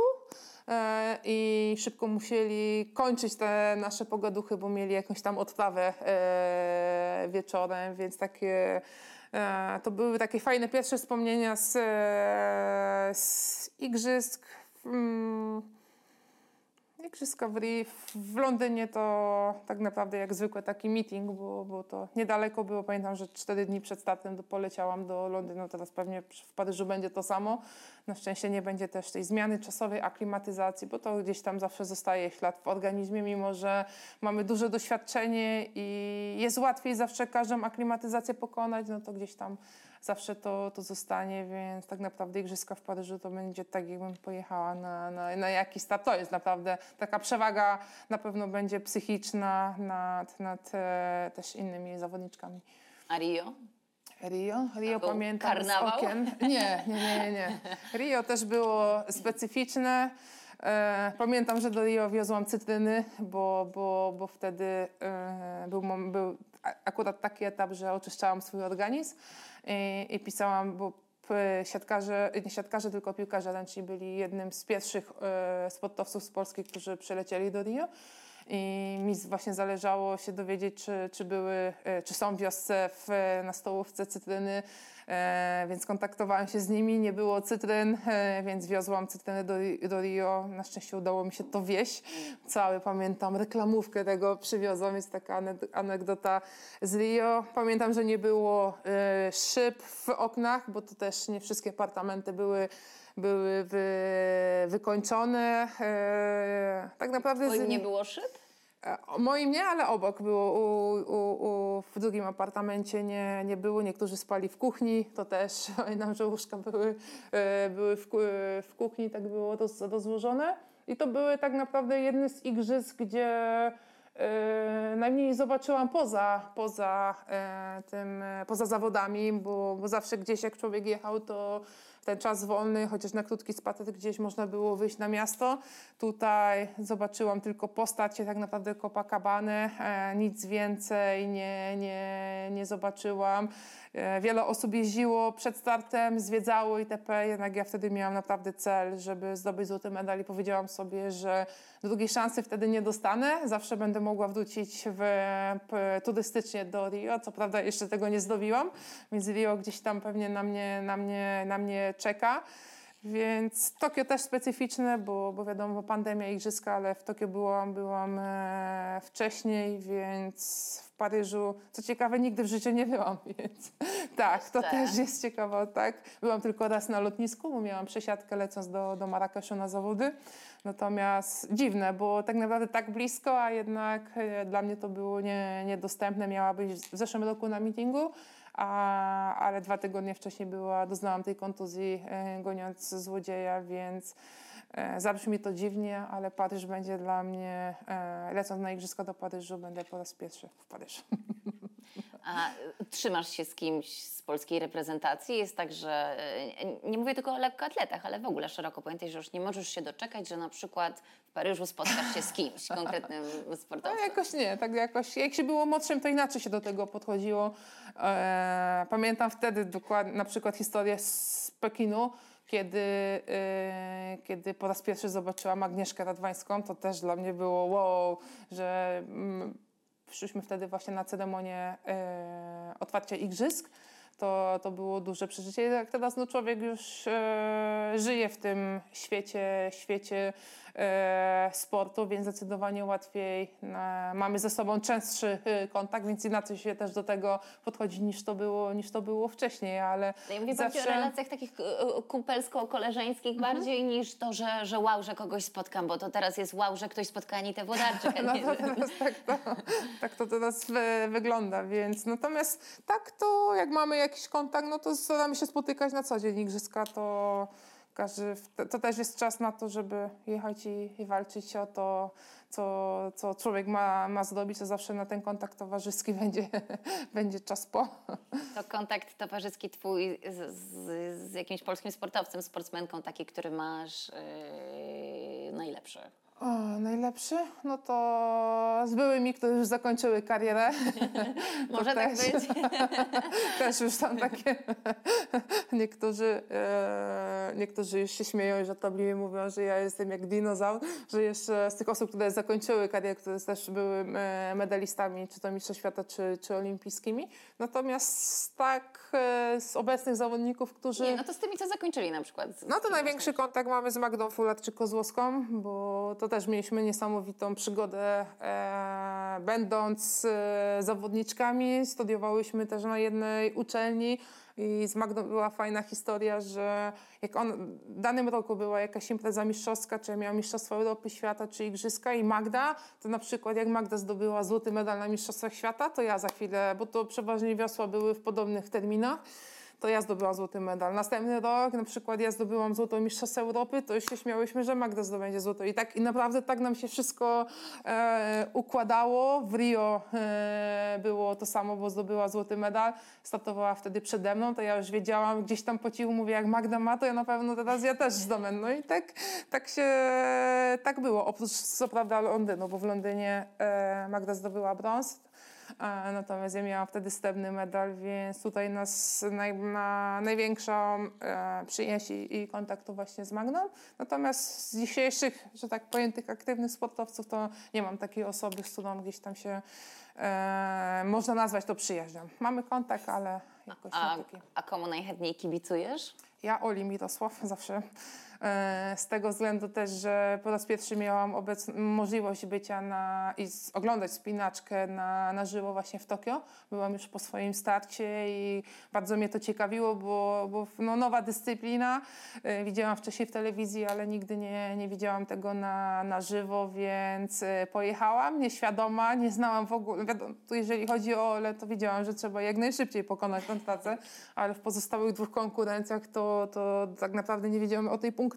i szybko musieli kończyć te nasze pogaduchy, bo mieli jakąś tam odprawę wieczorem, więc to były takie fajne pierwsze wspomnienia z igrzysk. Igrzyska w Londynie to tak naprawdę jak zwykły taki meeting, bo to niedaleko było. Pamiętam, że 4 dni przed startem poleciałam do Londynu. Teraz pewnie w Paryżu będzie to samo. Na szczęście nie będzie też tej zmiany czasowej, aklimatyzacji, bo to gdzieś tam zawsze zostaje ślad w organizmie, mimo że mamy duże doświadczenie i jest łatwiej zawsze każdą aklimatyzację pokonać, no to gdzieś tam zawsze to zostanie, więc tak naprawdę igrzyska w Paryżu to będzie tak, jakbym pojechała na jakiś start. To jest naprawdę taka przewaga, na pewno będzie psychiczna nad też innymi zawodniczkami. A Rio? Rio pamiętam. Karnawał? Z okiem. Nie. Rio też było specyficzne. Pamiętam, że do Rio wiozłam cytryny, bo wtedy był akurat taki etap, że oczyszczałam swój organizm i pisałam, bo siatkarze, nie siatkarze, tylko piłkarze ręczni byli jednym z pierwszych sportowców z Polski, którzy przylecieli do Rio. I mi właśnie zależało się dowiedzieć, czy są w wiosce na stołówce cytryny, więc kontaktowałam się z nimi, nie było cytryn, więc wiozłam cytryny do Rio. Na szczęście udało mi się to wieść. Cały pamiętam reklamówkę tego przywiozłam, jest taka anegdota z Rio. Pamiętam, że nie było szyb w oknach, bo to też nie wszystkie apartamenty były wykończone. Tak naprawdę moim nie było szyb? Moim nie, ale obok było. W drugim apartamencie nie było. Niektórzy spali w kuchni. To też pamiętam, że łóżka były w kuchni. Tak było rozłożone. I to były tak naprawdę jedne z igrzysk, gdzie najmniej zobaczyłam poza zawodami, bo zawsze gdzieś jak człowiek jechał, to ten czas wolny, chociaż na krótki spacer gdzieś można było wyjść na miasto. Tutaj zobaczyłam tylko postacie, tak naprawdę Copacabany, nic więcej nie zobaczyłam. Wiele osób jeździło przed startem, zwiedzało itp. Jednak ja wtedy miałam naprawdę cel, żeby zdobyć złoty medal i powiedziałam sobie, że drugiej szansy wtedy nie dostanę. Zawsze będę mogła wrócić turystycznie do Rio. Co prawda jeszcze tego nie zdobiłam, więc Rio gdzieś tam pewnie na mnie czeka. Więc Tokio też specyficzne, bo wiadomo, pandemia, igrzyska, ale w Tokio byłam wcześniej, więc w Paryżu, co ciekawe, nigdy w życiu nie byłam, więc tak, to też jest ciekawe, tak. Byłam tylko raz na lotnisku, bo miałam przesiadkę lecąc do Marrakeszu na zawody, natomiast dziwne, bo tak naprawdę tak blisko, a jednak dla mnie to było niedostępne, miała być w zeszłym roku na meetingu, ale 2 tygodnie wcześniej doznałam tej kontuzji goniąc złodzieja, więc zabrzmi to dziwnie, ale Paryż będzie dla mnie, lecąc na igrzyska do Paryżu, będę po raz pierwszy w Paryżu. A trzymasz się z kimś z polskiej reprezentacji? Jest tak, że nie mówię tylko o lekkoatletach, ale w ogóle szeroko pojętej, że już nie możesz się doczekać, że na przykład w Paryżu spotkasz się z kimś konkretnym sportowcem. No jakoś nie, tak jakoś. Jak się było młodszym, to inaczej się do tego podchodziło. Pamiętam wtedy dokładnie na przykład historię z Pekinu, kiedy po raz pierwszy zobaczyłam Agnieszkę Radwańską, to też dla mnie było wow, że przyszliśmy wtedy właśnie na ceremonię otwarcia igrzysk. To było duże przeżycie. Jak teraz człowiek już żyje w tym świecie sportu, więc zdecydowanie łatwiej mamy ze sobą częstszy kontakt, więc inaczej się też do tego podchodzi niż to było wcześniej, ale ja mówię zawsze... bardziej o relacjach takich kumpelsko-koleżeńskich bardziej niż to, że wow, że kogoś spotkam, bo to teraz jest wow, że ktoś spotka Anitę Włodarczyk. No to teraz tak to teraz wygląda, więc natomiast tak to jak mamy jakiś kontakt, no to staramy się spotykać na co dzień. Igrzyska to też jest czas na to, żeby jechać i walczyć o to, co człowiek ma zdobyć, to zawsze na ten kontakt towarzyski będzie czas po. To kontakt towarzyski twój z jakimś polskim sportowcem, sportsmenką, taki, który masz najlepszy. O, najlepszy? No to z byłymi, które już zakończyły karierę. Może tak być. Też już tam takie... Niektórzy już się śmieją i żartobliwie mówią, że ja jestem jak dinozaur, że jeszcze z tych osób, które zakończyły karierę, które też były medalistami, czy to mistrza świata, czy olimpijskimi. Natomiast tak z obecnych zawodników, którzy... Nie, no to z tymi, co zakończyli na przykład. No to największy kontakt mamy z Magdą Włodarczyk-Kozłowską, bo to też mieliśmy niesamowitą przygodę. Będąc zawodniczkami, studiowałyśmy też na jednej uczelni i z Magdą była fajna historia, że jak w danym roku była jakaś impreza mistrzowska, czy miała Mistrzostwa Europy, Świata, czy Igrzyska i Magda, to na przykład jak Magda zdobyła złoty medal na Mistrzostwach Świata, to ja za chwilę, bo to przeważnie wiosła były w podobnych terminach, to ja zdobyłam złoty medal. Następny rok na przykład ja zdobyłam złotą mistrzostw Europy, to już się śmiałyśmy, że Magda zdobędzie złoto. I naprawdę tak nam się wszystko układało. W Rio było to samo, bo zdobyła złoty medal. Startowała wtedy przede mną, to ja już wiedziałam, gdzieś tam po cichu mówię, jak Magda ma, to ja na pewno teraz ja też zdobędę. No i tak było. Oprócz co prawda Londynu, bo w Londynie Magda zdobyła brąz. Natomiast ja miałam wtedy srebrny medal, więc tutaj nas największą przyjaźń i kontakt to właśnie z Magdą. Natomiast z dzisiejszych, że tak powiem, tych aktywnych sportowców, to nie mam takiej osoby, z którą gdzieś tam się można nazwać to przyjaźnią. Mamy kontakt, ale jakoś nie taki. A komu najchętniej kibicujesz? Ja Oli Mirosław zawsze. Z tego względu też, że po raz pierwszy miałam możliwość bycia i oglądać spinaczkę na żywo właśnie w Tokio. Byłam już po swoim starcie i bardzo mnie to ciekawiło, bo nowa dyscyplina. Widziałam wcześniej w telewizji, ale nigdy nie widziałam tego na żywo, więc pojechałam nieświadoma, nie znałam w ogóle. Wiadomo, jeżeli chodzi o Ole, to wiedziałam, że trzeba jak najszybciej pokonać tę tracę, ale w pozostałych dwóch konkurencjach to tak naprawdę nie wiedziałam o tej punktacji,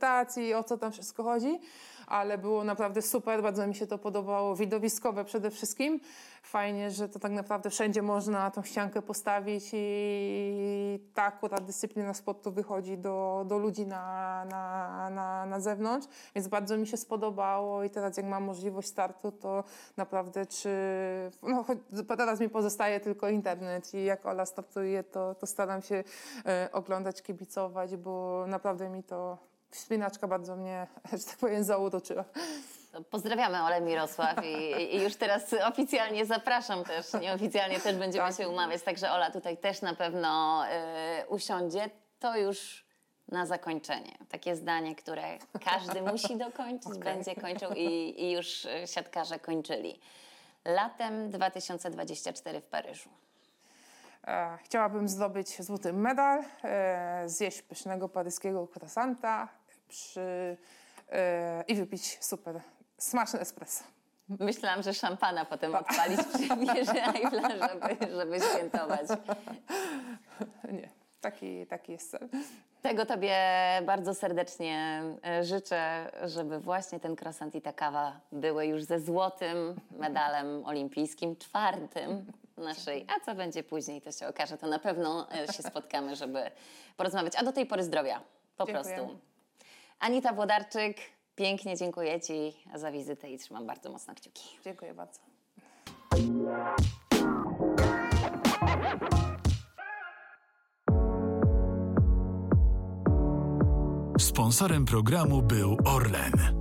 o co tam wszystko chodzi, ale było naprawdę super, bardzo mi się to podobało, widowiskowe przede wszystkim. Fajnie, że to tak naprawdę wszędzie można tą ściankę postawić i tak ta dyscyplina sportu wychodzi do ludzi na zewnątrz, więc bardzo mi się spodobało i teraz jak mam możliwość startu, to naprawdę teraz mi pozostaje tylko internet i jak Ola startuje, to staram się oglądać, kibicować, bo naprawdę mi to wspinaczka bardzo mnie, że tak powiem, zauroczyła. Pozdrawiamy Olę Mirosław i już teraz oficjalnie zapraszam też, nieoficjalnie też będziemy się umawiać, także Ola tutaj też na pewno usiądzie. To już na zakończenie. Takie zdanie, które każdy musi dokończyć, będzie kończył i już siatkarze kończyli. Latem 2024 w Paryżu. Chciałabym zdobyć złoty medal, zjeść pysznego paryskiego croissanta i wypić super smaczny espresso. Myślałam, że szampana potem odpalić przy wieży Eiffla, żeby świętować. Nie, taki jest cel. Tego Tobie bardzo serdecznie życzę, żeby właśnie ten croissant i ta kawa były już ze złotym medalem olimpijskim, 4. naszej, a co będzie później, to się okaże. To na pewno się spotkamy, żeby porozmawiać. A do tej pory zdrowia, po prostu. Anita Włodarczyk, pięknie dziękuję Ci za wizytę i trzymam bardzo mocno kciuki. Dziękuję bardzo. Sponsorem programu był Orlen.